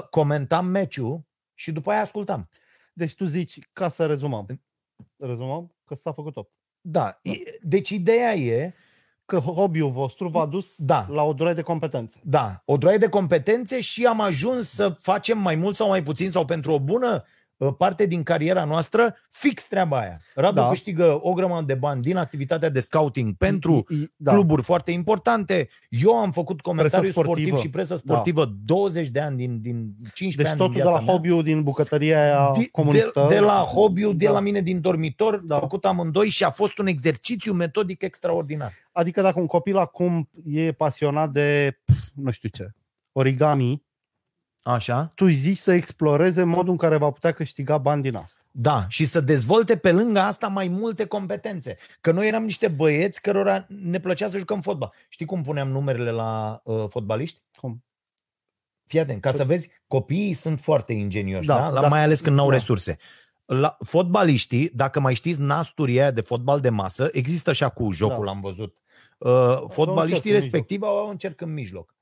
Comentam meciul și după aia ascultam. Deci tu zici, ca să rezumăm că s-a făcut top. Da. Deci ideea e că hobby-ul vostru v-a dus la o droaie de competențe. Da, o droaie de competențe și am ajuns să facem mai mult sau mai puțin sau pentru o bună parte din cariera noastră, fix treaba aia. Radu câștigă o grămadă de bani din activitatea de scouting pentru cluburi foarte importante. Eu am făcut comentariu sportiv și presă sportivă 20 de ani din 15 deci ani din viața mea. Deci totul de la hobby-ul din bucătăria aia comunistă. De la hobby-ul, de la mine din dormitor, făcut amândoi și a fost un exercițiu metodic extraordinar. Adică dacă un copil acum e pasionat de, nu știu ce, origami, așa. Tu zici să exploreze modul în care va putea câștiga bani din asta. Da, și să dezvolte pe lângă asta mai multe competențe. Că noi eram niște băieți cărora ne plăcea să jucăm fotbal. Știi cum puneam numerele la fotbaliști? Cum? Fii atent, ca să vezi, copiii sunt foarte ingenioși, mai ales când n-au resurse. La fotbaliștii, dacă mai știți nasturia de fotbal de masă, există și acum jocul, am văzut. Fotbaliștii respectiv au încerc în mijloc.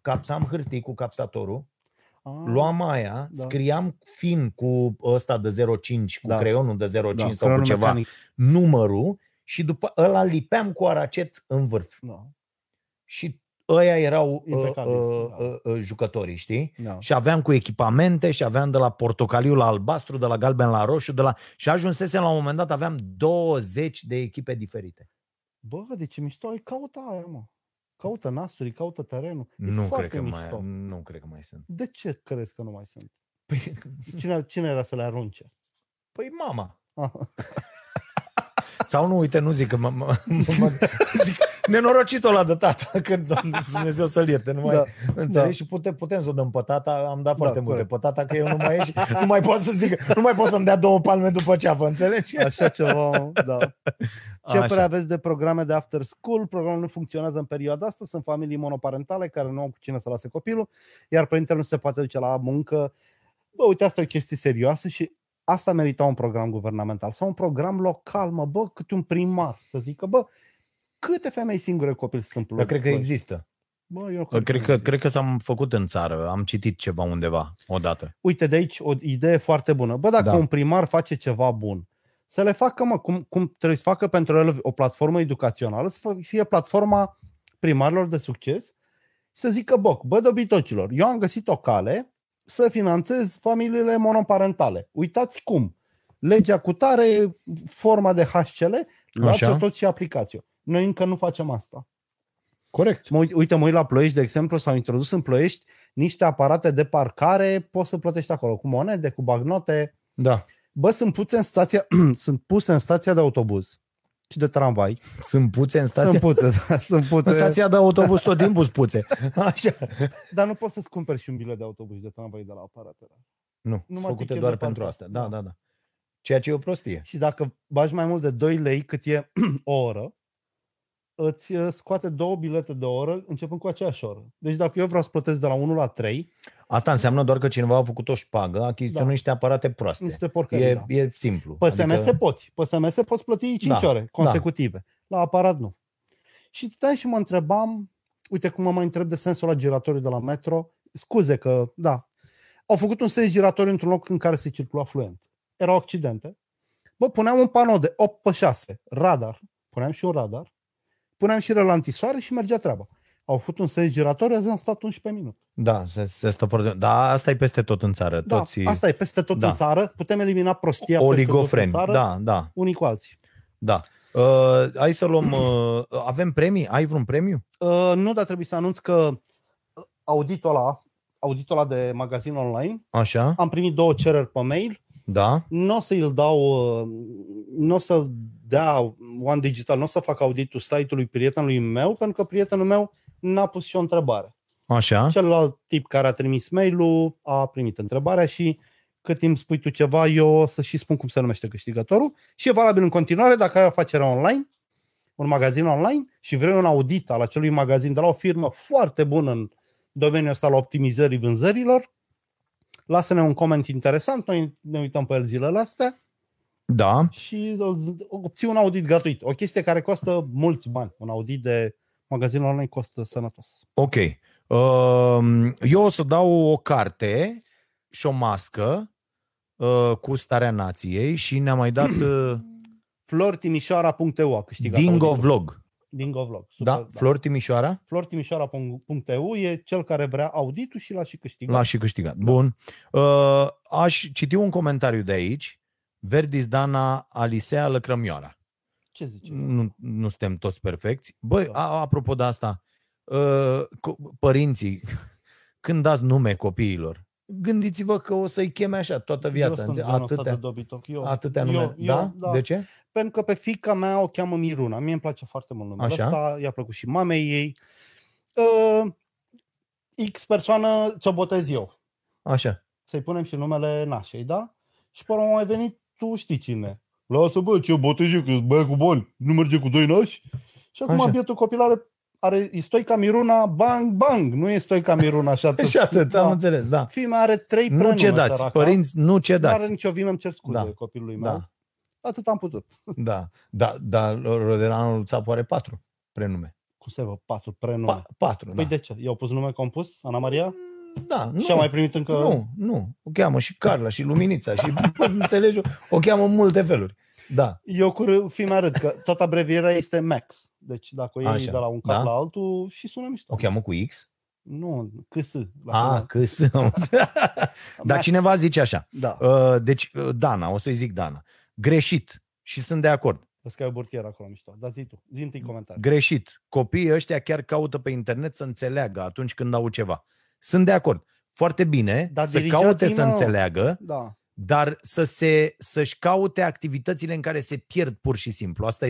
Capsam hârtii cu capsatorul, luam aia, scriam fin cu ăsta de 0,5, cu creionul de 0,5 sau cu ceva, mecanic, numărul, și după ăla lipeam cu aracet în vârf. Și ăia erau jucătorii, știi? Și aveam cu echipamente, și aveam de la portocaliu la albastru, de la galben la roșu, și ajunsesem la un moment dat, aveam 20 de echipe diferite. Bă, de ce mișto, ai caută aia, mă. Caută nasturii, caută terenul. Nu cred că mai sunt. De ce crezi că nu mai sunt? Păi... Cine era să le arunce? Păi mama. Sau nu, uite, nu zic că zic, nenorocit-o la de tata, când Dumnezeu să-l ierte. Nu mai înțelegi și putem să o dăm pe tata. Am dat foarte multe pe tata, că eu nu mai ieși. Nu mai pot să zic, nu mai pot să-mi dea 2 palme după ceafă, înțelegi? Așa ceva, Ce părere aveți de programe de after school? Programul nu funcționează în perioada asta, sunt familii monoparentale care nu au cu cine să lase copilul, iar părintele nu se poate duce la muncă. Bă, uite, asta e o chestie serioasă și asta merita un program guvernamental sau un program local, mă, bă, cât un primar să zică, bă, câte femei singure copil sunt. Eu cred că există. Bă, eu cred că s-am făcut în țară, am citit ceva undeva odată. Uite, de aici o idee foarte bună. Bă, dacă un primar face ceva bun, să le facă, mă, cum trebuie să facă pentru el o platformă educațională, să fie platforma primarilor de succes, să zică, bă, dobitocilor, eu am găsit o cale să finanțezi familiile monoparentale. Uitați cum. Legea cu tare, forma de HCL, luați-o tot și aplicați-o. Noi încă nu facem asta. Corect. Uite, mă uit la Ploiești, de exemplu, s-au introdus în Ploiești niște aparate de parcare, poți să plătești acolo cu monede, cu bagnote. Da. Bă, sunt puse în stația de autobuz și de tramvai. Sunt puțe în stația de autobuz tot timpul sunt puțe. Așa. Dar nu poți să-ți cumperi și un bilet de autobuz și de tramvai de la aparatele. Nu, sunt făcute doar pentru asta. Da, da, da. Ceea ce e o prostie. Și dacă bagi mai mult de 2 lei cât e o oră, îți scoate 2 bilete de oră începând cu aceeași oră. Deci dacă eu vreau să plătesc de la 1 la 3... Asta înseamnă doar că cineva a făcut o șpagă, achiziționă niște aparate proaste. Niște porcării, e simplu. Pe SMS poți plăti 5 ore consecutive. Da. La aparat nu. Și stai și mă întrebam, uite cum mă mai întreb de sensul la giratoriu de la metro, scuze că, da, au făcut un sens giratoriu într-un loc în care se circula fluent. Erau accidente. Bă, puneam un panou de 8x6, radar, puneam și un radar, puneam și relantisoare și mergea treaba. Au făcut un sens giratoriu, azi am stat 11 minute. Da, da, asta e peste tot în țară. Da, asta e peste tot în țară. Putem elimina prostia oligofreni. Peste tot în țară, unii cu alții. Da. Hai să luăm... avem premii? Ai vreun premiu? Nu, dar trebuie să anunț că auditul ăla de magazin online, așa. Am primit 2 cereri pe mail. Da. Nu o să-i dau, nu o să dea One Digital, nu o să fac auditul site-ului prietenului meu, pentru că prietenul meu n-a pus și o întrebare. Așa. Celălalt tip care a trimis mail-ul a primit întrebarea și cât timp spui tu ceva, eu o să și spun cum se numește câștigătorul și e valabil în continuare dacă ai o afacere online, un magazin online și vrei un audit al acelui magazin de la o firmă foarte bună în domeniul ăsta al optimizării vânzărilor. Lasă-ne un coment interesant, noi ne uităm pe el zilele astea. Da. Și obții un audit gratuit. O chestie care costă mulți bani. Un audit de magazin online costă sănătos. Ok. Eu o să dau o carte și o mască cu Starea Nației și ne-a mai dat... Flortimisoara.eu a câștigat. Dingo Vlog. Super, da? Flortimisoara? Flortimisoara.eu e cel care vrea auditul și l-a și câștigat. Bun. Aș citi un comentariu de aici. Verdis Dana Alisea Lăcrămioara. Ce zice? Nu suntem toți perfecți. Băi, apropo de asta, părinții, când dați nume copiilor, gândiți-vă că o să-i cheme așa toată viața. Atâtea nume. Da? De ce? Pentru că pe fiica mea o cheamă Miruna. Mie îmi place foarte mult numele ăsta. I-a plăcut și mamei ei. X persoană ți-o botez eu. Așa. Să-i punem și numele nașei, da? Și până mai venit, tu știi cine. Lasă bă, ce botez eu, că băia cu bani. Nu merge cu doi nași? Și acum abietul copil are Stoica Miruna, bang, bang. Nu e Stoica Miruna așa. Și atât, am înțeles, da. Fii mea are 3 prenume. Nu cedați, săraca. Părinți, nu cedați. Nu are nicio vină, îmi cer scuze copilului meu. Da. Atât am putut. Da, dar Rodelanul Țapu are 4 prenume. Cum se vă, 4 prenume? 4, păi de ce? I-au pus nume compus, Ana Maria? Da, nu. Și-a mai primit încă... Nu, o cheamă și Carla, și Luminița, și înțelegi, o cheamă în multe feluri. Da. Eu fii arăt că toată abrevierea este Max. Deci dacă iei de la un cap la altul și sună mișto. O cheamă cu X? Nu, CS. CS. Dar cineva zice așa. Da. Deci Dana, o să-i zic Dana. Greșit. Și sunt de acord. Văd că ai o burtieră acolo mișto. Dar zi tu. Zi-mi întâi comentarii. Greșit. Copiii ăștia chiar caută pe internet să înțeleagă atunci când au ceva. Sunt de acord. Foarte bine, dar să caute să înțeleagă. Da. Dar să-și caute activitățile în care se pierd pur și simplu. Asta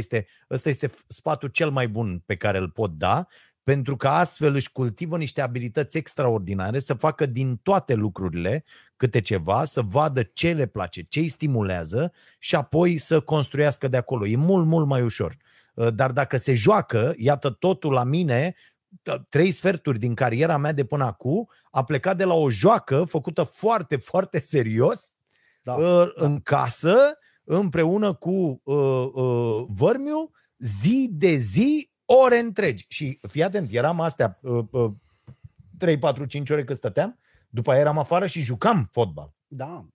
este sfatul cel mai bun pe care îl pot da, pentru că astfel își cultivă niște abilități extraordinare, să facă din toate lucrurile câte ceva, să vadă ce le place, ce îi stimulează și apoi să construiască de acolo. E mult, mult mai ușor. Dar dacă se joacă, iată totul la mine... 3 sferturi din cariera mea de până acum a plecat de la o joacă făcută foarte, foarte serios în casă, împreună cu vărmiu, zi de zi, ore întregi. Și fii atent, eram astea 3, 4, 5 ore cât stăteam, după aia eram afară și jucam fotbal. Da.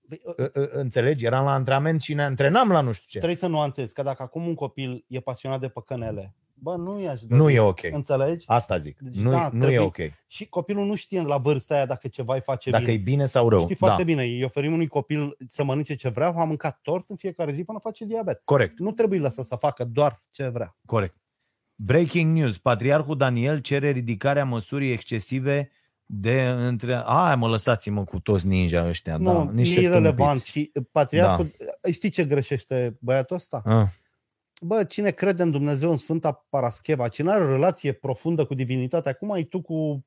Înțelegi? Eram la antrenament și ne antrenam la nu știu ce. Trebuie să nuanțez, că dacă acum un copil e pasionat de păcănele, Bă, nu e așa. Nu e ok. Înțelegi? Asta zic. Deci, nu e ok. Și copilul nu știe la vârsta aia dacă ceva îi face bine. Dacă e bine sau rău. Știi foarte bine. Îi oferim unui copil să mănânce ce vrea, a mâncat tort în fiecare zi până face diabet. Corect. Nu trebuie lăsat să facă doar ce vrea. Corect. Breaking news. Patriarhul Daniel cere ridicarea măsurii excesive de între... Hai mă, lăsați-mă cu toți ninja ăștia. Nu, da. Niște e irelevant. Și patriarhul... Da. Știi ce greșește băiatul ăsta? Bă, cine crede în Dumnezeu, în Sfânta Parascheva, cine are o relație profundă cu divinitatea, cum ai tu cu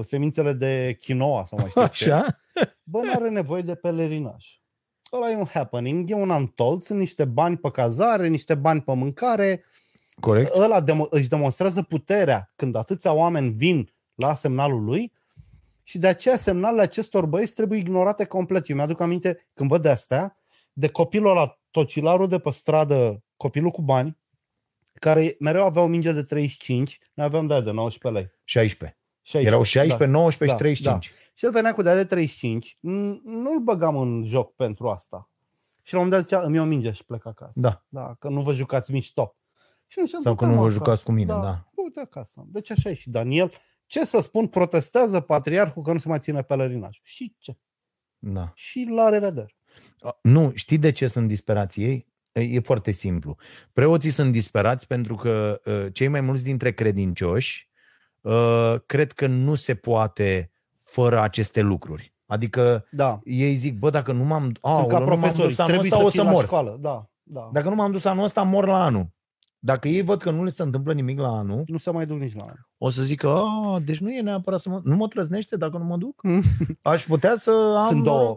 semințele de quinoa sau mai știu ce, bă, n-are nevoie de pelerinaj. Ăla e un happening, e un untold, sunt niște bani pe cazare, niște bani pe mâncare. Corect. Ăla își demonstrează puterea când atâția oameni vin la semnalul lui și de aceea semnalele acestor băieți trebuie ignorate complet. Eu mi-aduc aminte, când văd astea, de copilul ăla, tocilarul de pe stradă, copilul cu bani, care mereu avea o minge de 35, noi aveam de 19 lei. 16. Erau 16, da. 19 și 35. Da. Și el venea cu de-aia de 35, nu-l băgam în joc pentru asta. Și la un moment dat zicea, îmi iau minge și plec acasă. Da, că nu vă jucați mici top. Sau că nu vă jucați cu mine, da. Du-te acasă. Deci așa e și Daniel. Ce să spun, protestează patriarhul că nu se mai ține pelerinaj. Și ce? Da. Și la revedere. Nu, știi de ce sunt disperații ei? E foarte simplu. Preoții sunt disperați pentru că cei mai mulți dintre credincioși cred că nu se poate fără aceste lucruri. Adică ei zic, bă, dacă nu m-am dus anul ăsta, o să mor. Dacă nu m-am dus anul ăsta, mor la anul. Dacă ei văd că nu le se întâmplă nimic la anul, nu se mai duc nici la anul. O să zică, deci nu e neapărat să mă... Nu mă trăznește dacă nu mă duc? Aș putea să am...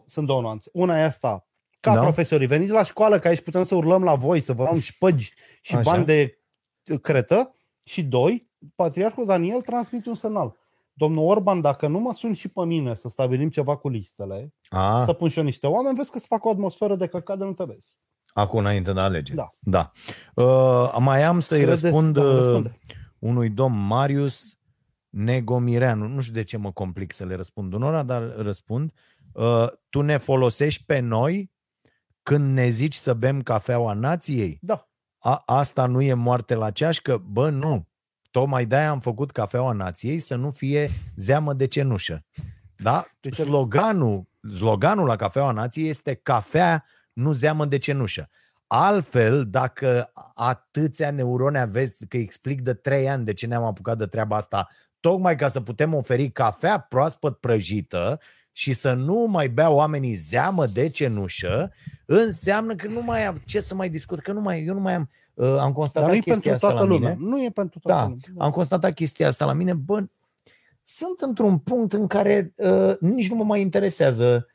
Sunt două nuanțe. Una e asta. Ca profesorii, veniți la școală, că aici putem să urlăm la voi, să vă luăm șpăgi și bani de cretă. Și doi, patriarhul Daniel transmite un semnal. Domnul Orban, dacă nu mă sun și pe mine să stabilim ceva cu listele, să pun și eu niște oameni, vezi că să fac o atmosferă de căcat de nu te vezi. Acum înainte de alegeri. Da. Mai am să-i răspund unui domn, Marius Negomireanu. Nu știu de ce mă complic să le răspund unora, dar răspund. Tu ne folosești pe noi când ne zici să bem cafeaua nației? Da. Asta nu e moarte la ceașcă? Bă, nu. Tocmai de-aia am făcut cafeaua nației, să nu fie zeamă de cenușă. Da? Sloganul la cafeaua nației este cafea, nu zeamă de cenușă. Altfel, dacă atâția neuroni aveți, că explic de 3 ani de ce ne-am apucat de treaba asta, tocmai ca să putem oferi cafea proaspăt prăjită și să nu mai bea oamenii zeamă de cenușă, înseamnă că nu mai am ce să mai discut, că eu nu mai am... Am constatat chestia asta la mine. Nu e pentru toată lumea. Am constatat chestia asta la mine. Bă, sunt într-un punct în care nici nu mă mai interesează.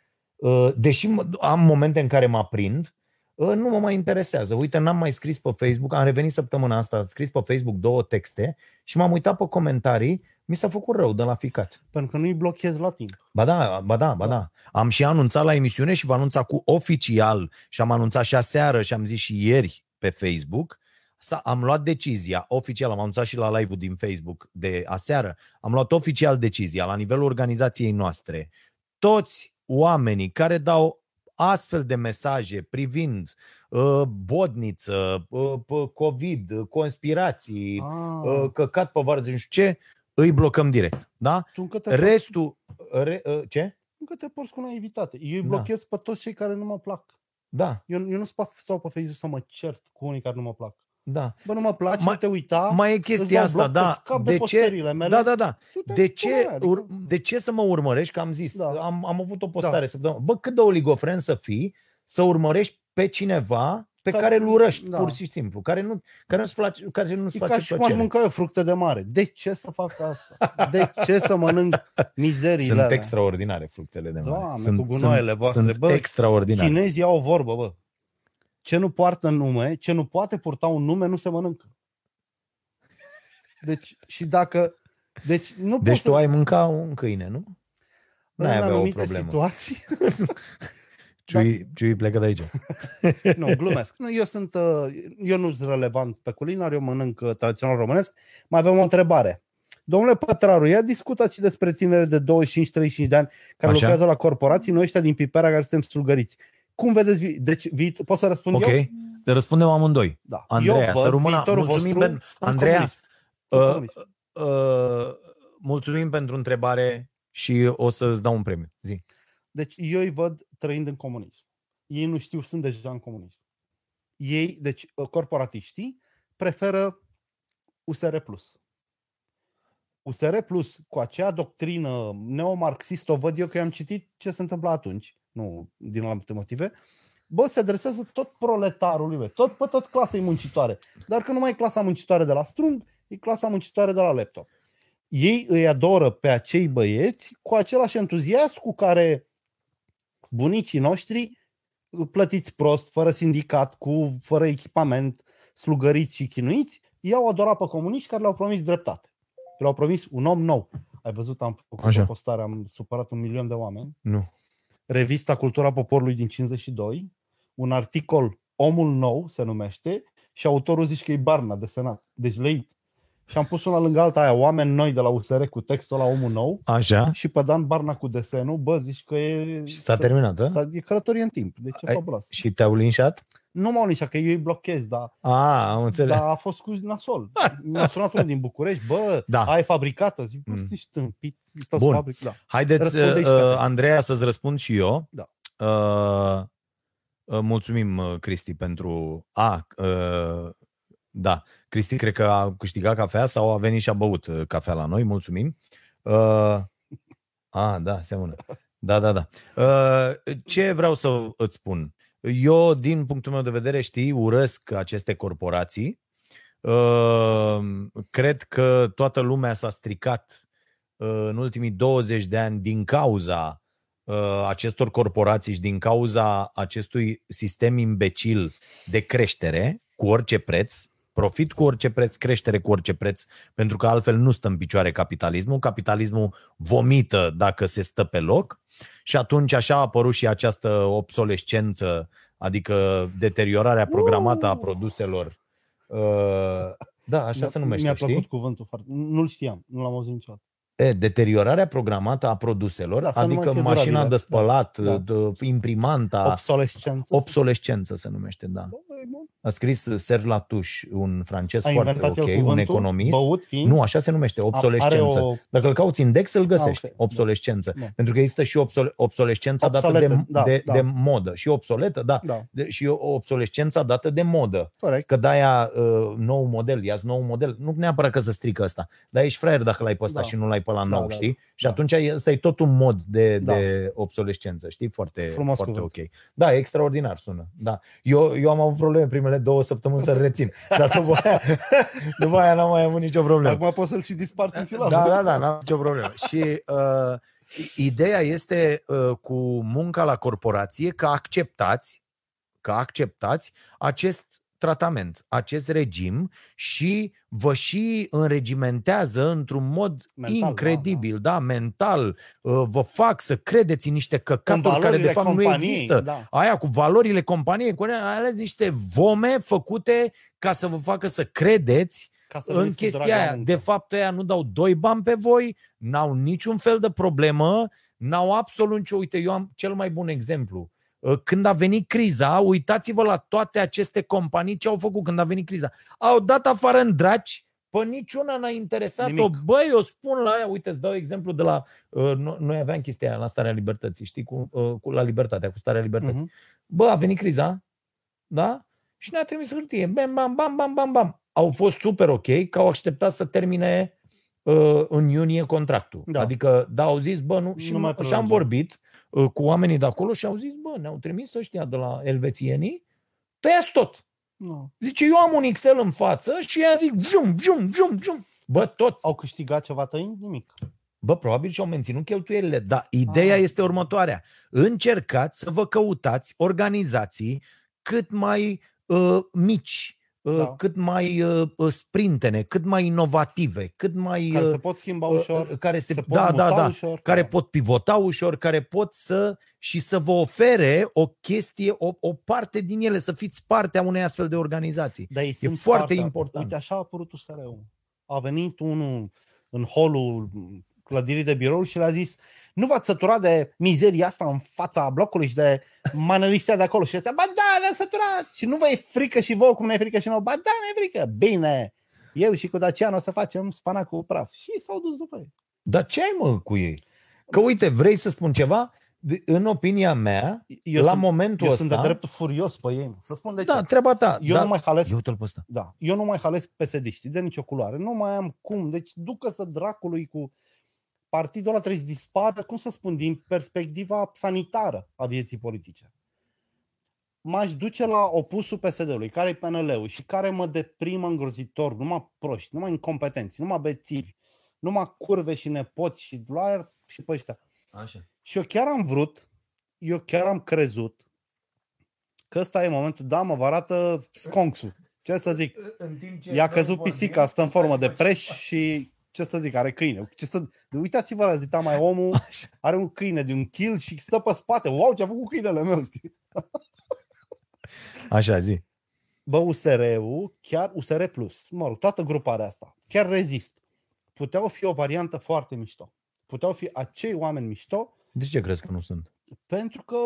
Deși am momente în care mă aprind, nu mă mai interesează. Uite, n-am mai scris pe Facebook, am revenit săptămâna asta, am scris pe Facebook 2 texte și m-am uitat pe comentarii, mi s-a făcut rău de la ficat. Pentru că nu-i blochez la timp. Ba da. Am și anunțat la emisiune și vă anunț acum oficial și am anunțat și aseară și am zis și ieri pe Facebook, am luat decizia oficial, am anunțat și la live-ul din Facebook de aseară, am luat oficial decizia la nivelul organizației noastre. Toți oamenii care dau astfel de mesaje privind bodniță, COVID, conspirații, căcat pe varză, nu știu ce, îi blocăm direct. Da? Ce? Încă te porți cu naivitate. Eu îi blochez pe toți cei care nu mă plac. Da. Eu nu stau pe Facebook să mă cert cu unii care nu mă plac. Da. Bă, nu mă place, nu te uita. Mai e chestia asta, da. De ce? Da. De ce să mă urmărești? Că am zis, am avut o postare săptămână. Bă, cât de oligofren să fii, să urmărești pe cineva pe care îl urăști, pur și simplu, care nu-ți place plăcere. E ca și cum aș mânca eu fructe de mare. De ce să fac asta? De ce să mănânc mizerile alea? Sunt extraordinare fructele de mare. Doamne, cu gunoaiele voastre. Sunt extraordinare. Chinezii au o vorbă, bă. Ce nu poartă nume, ce nu poate purta un nume, nu se mănâncă. Deci tu ai mânca un câine, nu? N-ai avea o problemă. Ciui plecă de aici. Nu, glumesc. Eu nu sunt relevant pe culinar, eu mănânc tradițional românesc. Mai avem o întrebare. Domnule Pătraru, ia discutați și despre tineri de 25-35 de ani care lucrează la corporații, noi ăștia din Pipera care suntem strugăriți. Cum vedeți? Deci, poți să răspund eu? Le răspundem amândoi. Da. Andreea, să rămână. Mulțumim pentru Andreea. Mulțumim pentru întrebare și o să îți dau un premiu. Zi. Deci eu îi văd trăind în comunism. Ei nu știu, sunt deja în comunism. Ei, deci corporatiștii preferă USR+. USR+, cu acea doctrină neomarxistă, o văd eu că am citit ce se întâmpla atunci, nu din alte motive, bă, se adresează tot proletarului, tot clasei muncitoare. Dar că nu mai e clasa muncitoare de la strung, e clasa muncitoare de la laptop. Ei îi adoră pe acei băieți cu același entuziasm cu care bunicii noștri, plătiți prost, fără sindicat, fără echipament, slugăriți și chinuiți, i-au adorat pe comuniști care le-au promis dreptate. Le-au promis un om nou. Ai văzut, am făcut o postare, am supărat 1 milion de oameni. Nu. Revista Cultura Poporului din 52, un articol, Omul Nou se numește, și autorul zice că e Barna desenat, deci leit. Și am pus una lângă alta aia, oameni noi de la USR cu textul la Omul Nou. Așa. Și pe Dan Barna cu desenul, bă, zici că e... Și s-a terminat, da? E călătorie în timp, deci e fabulos. Și te-au linșat? Nu m-au linșat, că eu îi blochez, dar... A, am înțeles. Dar a fost cu nasol. Mi-a sunat unul din București, bă, ai fabricată? Zic, bă, ești tâmpit, stau să fabric. Da. Haideți, Andreea, să-ți răspund și eu. Da. Mulțumim, Cristi, pentru... Da, Cristi cred că a câștigat cafea sau a venit și a băut cafea la noi, mulțumim. Da, seamănă. Da. Ce vreau să îți spun? Eu, din punctul meu de vedere, urăsc aceste corporații. Cred că toată lumea s-a stricat în ultimii 20 de ani din cauza acestor corporații și din cauza acestui sistem imbecil de creștere cu orice preț. Profit cu orice preț, creștere cu orice preț, pentru că altfel nu stă în picioare capitalismul. Capitalismul vomită dacă se stă pe loc și atunci așa a apărut și această obsolescență, adică deteriorarea programată a produselor. Da, așa se numește. Mi-a plăcut cuvântul foarte. Nu-l știam, nu l-am auzit niciodată. Deteriorarea programată a produselor, adică mașina de spălat, imprimanta, obsolescență se numește, da. A scris Serge Latouche, un francez foarte ok, un economist. Nu, așa se numește, obsolescență. Dacă îl cauți index, îl găsești, obsolescență. Da. Pentru că există și obsolescența dată de modă. Și obsoletă, și obsolescența dată de modă. Corect. Că de-aia nou model, nu neapărat că se strică ăsta, dar ești fraier dacă l-ai pe ăsta și nu l-ai pe la nou, știi? Și atunci ăsta e tot un mod de obsolescență, știi? Foarte ok. Da, extraordinar sună. Da. Eu am avut probleme primele 2 săptămâni să-l rețin, dar după aia n-am mai avut nicio problemă. Acum poți să-l și disparți în silabă. Da, n-am nicio problemă. Și ideea este cu munca la corporație că acceptați acest tratament, acest regim și vă și înregimentează într-un mod mental, incredibil, mental, vă fac să credeți în niște căcaturi care de fapt nu există. Da. Aia cu valorile companiei, cu alea niște vome făcute ca să vă facă să credeți în chestia aia. De fapt, aia nu dau 2 bani pe voi, n-au niciun fel de problemă, n-au absolut nicio. Uite, eu am cel mai bun exemplu. Când a venit criza, uitați-vă la toate aceste companii ce au făcut când a venit criza. Au dat afară în draci, pe niciuna n-a interesat-o. Băi, eu spun la aia, uite, îți dau exemplu de la... Noi aveam chestia aia la Starea Libertății, știi? Cu Starea Libertății. Uh-huh. Bă, a venit criza, da? Și ne-a trimis hârtie. Bam, bam. Au fost super ok, că au așteptat să termine în iunie contractul. Da. Adică, au zis, bă, nu... Și am vorbit cu oamenii de acolo și au zis, bă, ne-au trimis ăștia de la elvețienii, tăiați tot. Nu. Zice, eu am un Excel în față și ea zic, jum. Bă, tot. Au câștigat ceva tăind? Nimic. Bă, probabil și-au menținut cheltuielile, dar ideea este următoarea. Încercați să vă căutați organizații cât mai mici, cât mai sprintene, cât mai inovative, cât mai care se pot schimba ușor, care se pot muta ușor, care pot pivota ușor, care pot să vă ofere o chestie, o parte din ele, să fiți partea unei astfel de organizații. Dar e foarte important. Uite, așa a apărut USR-ul. A venit unul în holul clădirii de birou și le-a zis: "Nu v-ați săturat de mizeria asta în fața blocului și de maneliștea de acolo?" Și ăsta: "Ba da, v-am săturat și nu vă e frică și vouă cum ne-e frică și nouă. Ba da, ne-e frică. Bine, eu și cu Dacian o să facem spana cu praf. Și s-au dus după ei. Dar ce ai, mă, cu ei? Că uite, vrei să spun ceva? În opinia mea, momentul ăsta... sunt de drept furios pe ei. Să spun de ce. Da, treaba ta. Eu nu mai halesc PSD-ști de nicio culoare. Nu mai am cum. Deci ducă-să dracului cu... Partidul ăla trebuie să dispară, cum să spun, din perspectiva sanitară a vieții politice. M-aș duce la opusul PSD-ului, care e PNL-ul și care mă deprimă îngrozitor, numai proști, numai incompetenți, numai bețivi, numai curve și nepoți și doar și pe ăștia. Așa. Și eu chiar am crezut că ăsta e momentul, da, mă arată sconxul. Ce să zic? I-a căzut pisica, stă în formă de preș și... Ce să zic, are câine. Uitați-vă la zita mai omul, așa. Are un câine de un kill și stă pe spate. Wow, ce-a făcut câinele meu, știi? Așa, zi. Bă, USR-ul, chiar USR Plus, mă rog, toată gruparea asta, chiar rezist. Puteau fi o variantă foarte mișto. Puteau fi acei oameni mișto. De ce crezi că nu sunt? Pentru că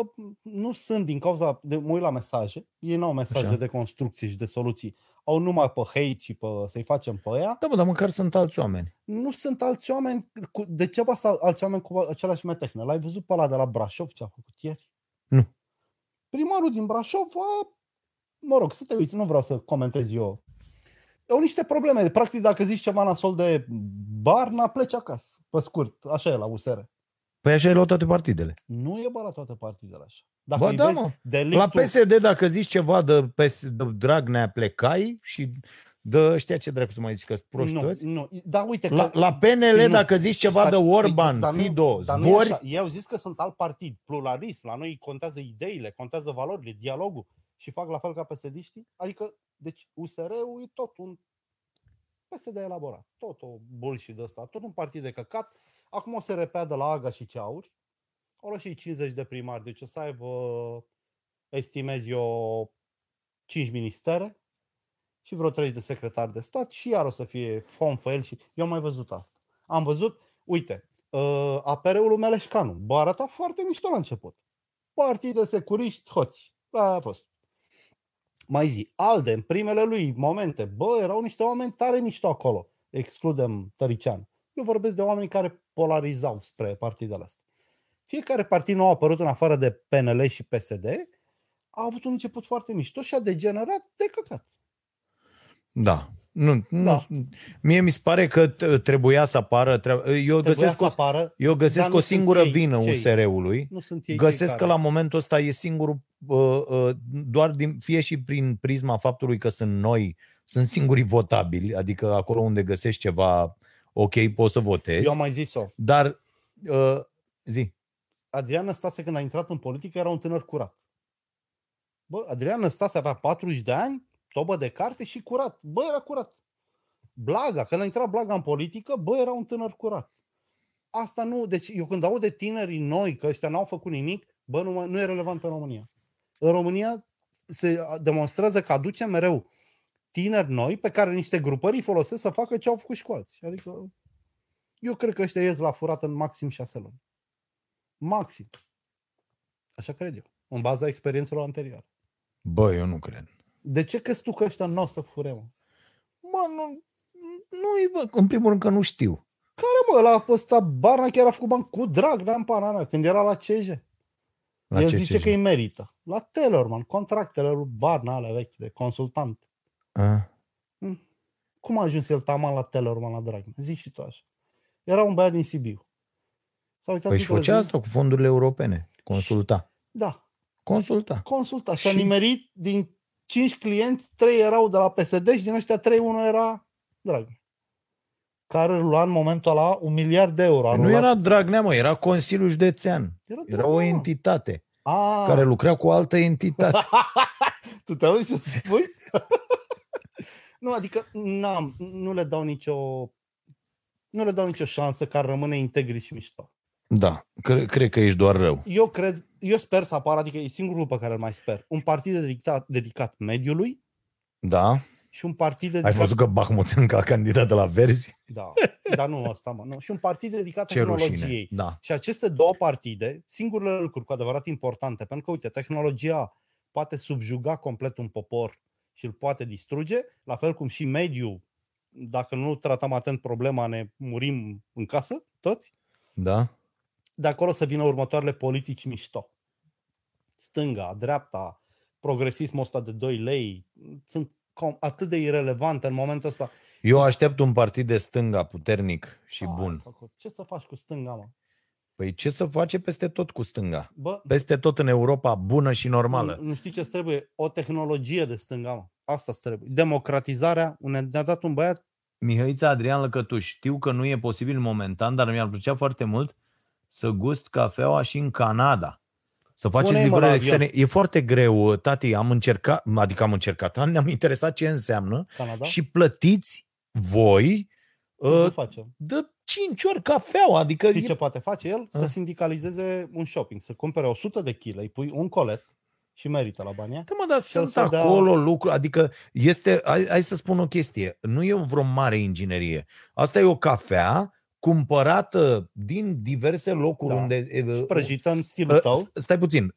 nu sunt din cauza, mă uit la mesaje, ei nu au mesaje așa. De construcții și de soluții. Au numai pe hate și pe să-i facem pe ea. Da, bă, dar măcar sunt alți oameni. Nu sunt alți oameni, de ce asta alți oameni cu același metehnă? L-ai văzut pe ăla de la Brașov ce a făcut ieri? Nu. Primarul din Brașov a... Mă rog, să te uiți, nu vreau să comentez eu. Au niște probleme, practic dacă zici ceva nasol de Barna, pleci acasă, pe scurt, așa e la USR. Păi așa e la toate partidele. Nu e bă la toate partidele așa. Dacă bă, da, mă. La PSD, dacă zici ceva de Dragnea plecai și de ăștia ce drept să mai zici că sunt proști toți? Nu. Da, uite, că la PNL nu. Dacă zici ceva de Orban, Fido, zbori... Ei au zis că sunt alt partid, pluralism, la noi contează ideile, contează valorile, dialogul și fac la fel ca PSD-știi. Adică, deci USR-ul e tot un PSD elaborat, tot o bullshit de ăsta, tot un partid de căcat. Acum o să repeadă la Aga și Ceauri. O luat și 50 de primari, deci o să aibă, estimez eu, 5 ministere și vreo 30 de secretari de stat și iar o să fie fonfăel și... Eu am mai văzut asta. Am văzut, uite, APR-ul lui Meleșcanu, bă, arăta foarte mișto la început. Partide securiști, hoți, aia a fost. Mai zi, ALDE, în primele lui momente, bă, erau niște oameni tare mișto acolo, excludem Tăricianu. Eu vorbesc de oameni care polarizau spre partidele astea. Fiecare partid nou a apărut în afară de PNL și PSD, a avut un început foarte mișto și a degenerat de căcat. Da. Nu. Mie mi se pare că trebuia să apară... Eu găsesc o singură vină USR-ului. Găsesc că la momentul ăsta e singurul... doar fie și prin prisma faptului că sunt noi, sunt singurii votabili, adică acolo unde găsești ceva... Ok, poți să votezi. Eu am mai zis-o. Dar, zi. Adrian Năstase, când a intrat în politică, era un tânăr curat. Bă, Adrian Năstase avea 40 de ani, tobă de carte și curat. Bă, era curat. Blaga, când a intrat Blaga în politică, bă, era un tânăr curat. Asta nu, deci eu când aud de tinerii noi că ăștia n-au făcut nimic, bă, nu e relevant în România. În România se demonstrează că aduce mereu tineri noi pe care niște grupări îi folosesc să facă ce au făcut și cu alții. Adică eu cred că ăștia ies la furat în maxim 6 luni. Maxim. Așa cred eu, în baza experiențelor anterioare. Bă, eu nu cred. De ce crezi tu că ăștia n-o să fure, mă? Mă, nu, în primul rând că nu știu. Care, mă, la ăsta Barna chiar a făcut bani cu Dragnea în Panama, când era la CJ. El zice că îi merită. La Telorman, contractele lui Barna alea vechi de consultant. A. Cum a ajuns el taman la Telorman la Dragnea? Zici și tu așa. Era un băiat din Sibiu. Păi și făcea asta cu fondurile europene. Consulta. Da. Consulta. Și a nimerit din 5 clienți, 3 erau de la PSD și din ăștia 3, 1 era Dragnea. Care rula în momentul ăla 1 miliard de euro. Nu era Dragnea, mă, era Consiliul Județean. Era o entitate care lucra cu o altă entitate. Tu te auzi ce spui? Nu, adică nu le dau nicio șansă că ar rămâne integri și mișto. Da, cred că ești doar rău. Eu sper să apară, adică e singurul pe care îl mai sper. Un partid dedicat mediului. Da. Și un partid dedicat... Ai văzut că Bahmoțenca a candidat de la Verzi? Da, dar nu asta, mă. Nu. Și un partid dedicat tehnologiei. Da. Și aceste două partide, singurele lucruri cu adevărat importante, pentru că, uite, tehnologia poate subjuga complet un popor și îl poate distruge, la fel cum și mediul, dacă nu tratăm atent problema, ne murim în casă, toți. Da. De acolo să vină următoarele politici mișto. Stânga, dreapta, progresismul ăsta de 2 lei, sunt atât de irelevante în momentul ăsta. Eu aștept un partid de stânga puternic și bun. Ce să faci cu stânga, mă? Păi ce să face peste tot cu stânga? Bă, peste tot în Europa, bună și normală. Nu știi ce trebuie? O tehnologie de stânga, mă. Asta trebuie. Democratizarea. Ne-a dat un băiat. Mihăița Adrian Lăcătuș. Știu că nu e posibil momentan, dar mi-ar plăcea foarte mult să gust cafeaua și în Canada. Să faceți livrări externe. E foarte greu, tati. Am încercat. Ne-am interesat ce înseamnă. Canada? Și plătiți voi. Dă 5 ori cafeaua. Adică știi ce poate face el? Să sindicalizeze un shopping. Să cumpere 100 de kg, îi pui un colet și merită la bani. Dar sunt acolo lucruri. Adică este, hai să spun o chestie. Nu e vreo mare inginerie. Asta e o cafea cumpărată din diverse locuri unde... Și prăjită în stilul tău. Stai puțin.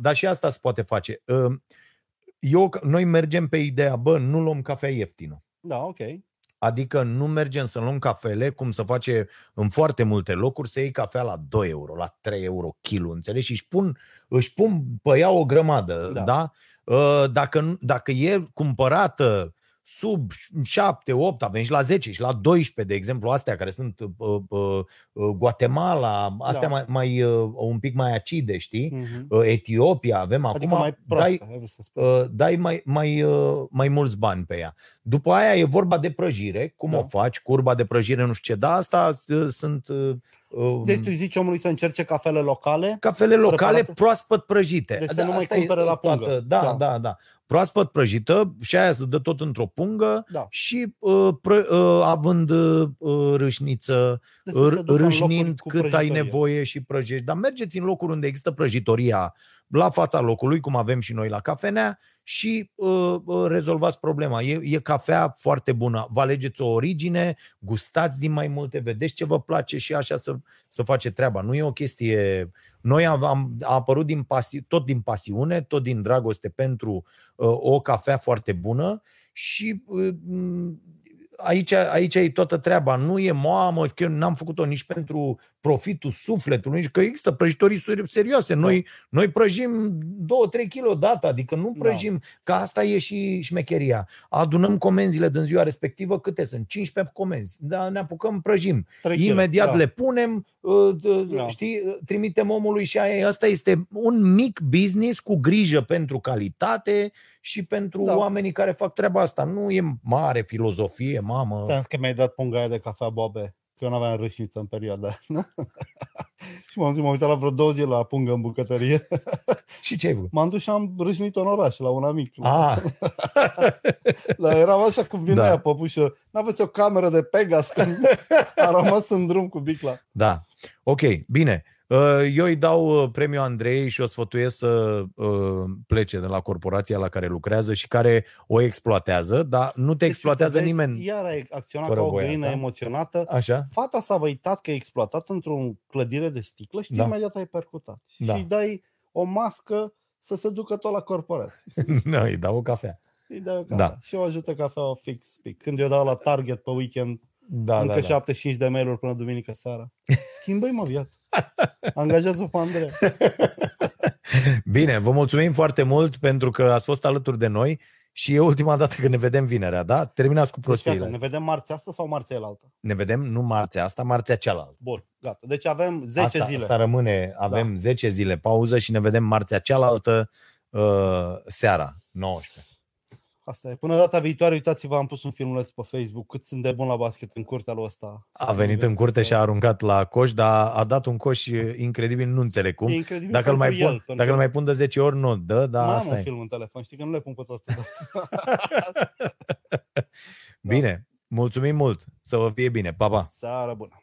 Dar și asta se poate face. Noi mergem pe ideea, nu luăm cafea ieftină. Da, ok. Adică nu mergem să luăm cafele, cum se face în foarte multe locuri, să iei cafea la 2 euro, la 3 euro kilo, înțelegi? Și își pun pe ea o grămadă. Da. Da? Dacă e cumpărată sub 7, 8, avem și la 10 și la 12, de exemplu, astea care sunt Guatemala, astea un pic mai acide, știi? Uh-huh. Etiopia, avem adică acum, mai proastă, dai mai mulți bani pe ea. După aia e vorba de prăjire, cum o faci, curba de prăjire, nu știu ce, dar asta sunt... Deci tu zici omului să încerce cafele locale? Cafele locale preparate? Proaspăt prăjite. Deci să nu mai cumpere la pungă. Da. Proaspăt prăjită și aia se dă tot într-o pungă și având râșniță, râșnind cât ai nevoie și prăjești. Dar mergeți în locuri unde există prăjitoria la fața locului, cum avem și noi la cafenea, și rezolvați problema. E cafea foarte bună. Vă alegeți o origine, gustați din mai multe, vedeți ce vă place și așa să face treaba. Nu e o chestie... Noi a apărut tot din pasiune, tot din dragoste pentru o cafea foarte bună și... Aici e toată treaba. Nu e mamă, că n-am făcut-o nici pentru profitul sufletului, nici că există prăjitorii serioase. Noi prăjim 2-3 kg odată, adică nu prăjim, că asta e și șmecheria. Adunăm comenzile din ziua respectivă, câte sunt? 15 comenzi. Da, ne apucăm, prăjim. Imediat le punem, știi, trimitem omului și aia. Asta este un mic business cu grijă pentru calitate și pentru oamenii care fac treaba asta. Nu e mare filozofie, mamă. Ți-am zis că mi-ai dat punga aia de cafea boabe, că eu n-aveam râșniță în perioada. Și m-am uitat la vreo 2 zile la pungă în bucătărie. Și ce ai făcut? M-am dus și am râșnit în oraș, la un amic. Dar eram așa cum vine aia păpușă. N-aveți o cameră de Pegas când a rămas în drum cu bicla. Da, ok, bine. Eu îi dau premiul Andrei și o sfătuiesc să plece de la corporația la care lucrează și care o exploatează, dar nu te exploatează nimeni. Iar a acționat ca o găină emoționată. Așa? Fata s-a uitat că e exploatat într-o clădire de sticlă și imediat ai percutat. Da. Și îi dai o mască să se ducă tot la corporație. Nu, îi dau o cafea. Și o ajută cafeaua fix. Când eu dau la Target pe weekend, încă 75 de mail-uri până duminică seara. Schimbă-i viața. Angajează-o pe Andrei. Bine, vă mulțumim foarte mult pentru că ați fost alături de noi și e ultima dată când ne vedem vinerea, da? Terminați cu prostiile. Deci, ne vedem marțea asta sau marțea cealaltă? Ne vedem nu marțea asta, marțea cealaltă. Bun, gata. Deci avem 10 zile. Asta rămâne, avem 10 zile pauză și ne vedem marțea cealaltă seara, 19. Asta e. Până data viitoare, uitați-vă, am pus un filmuleț pe Facebook cât sunt de bun la basket în curtea lui ăsta. A venit în curte și a aruncat la coș, dar a dat un coș incredibil, nu înțeleg cum. Dacă îl mai pun de 10 ori, nu dă, dar asta e. Nu am un film în telefon, știi că nu le pun pe toate. Bine, mulțumim mult, să vă fie bine, pa, pa! Seară bună!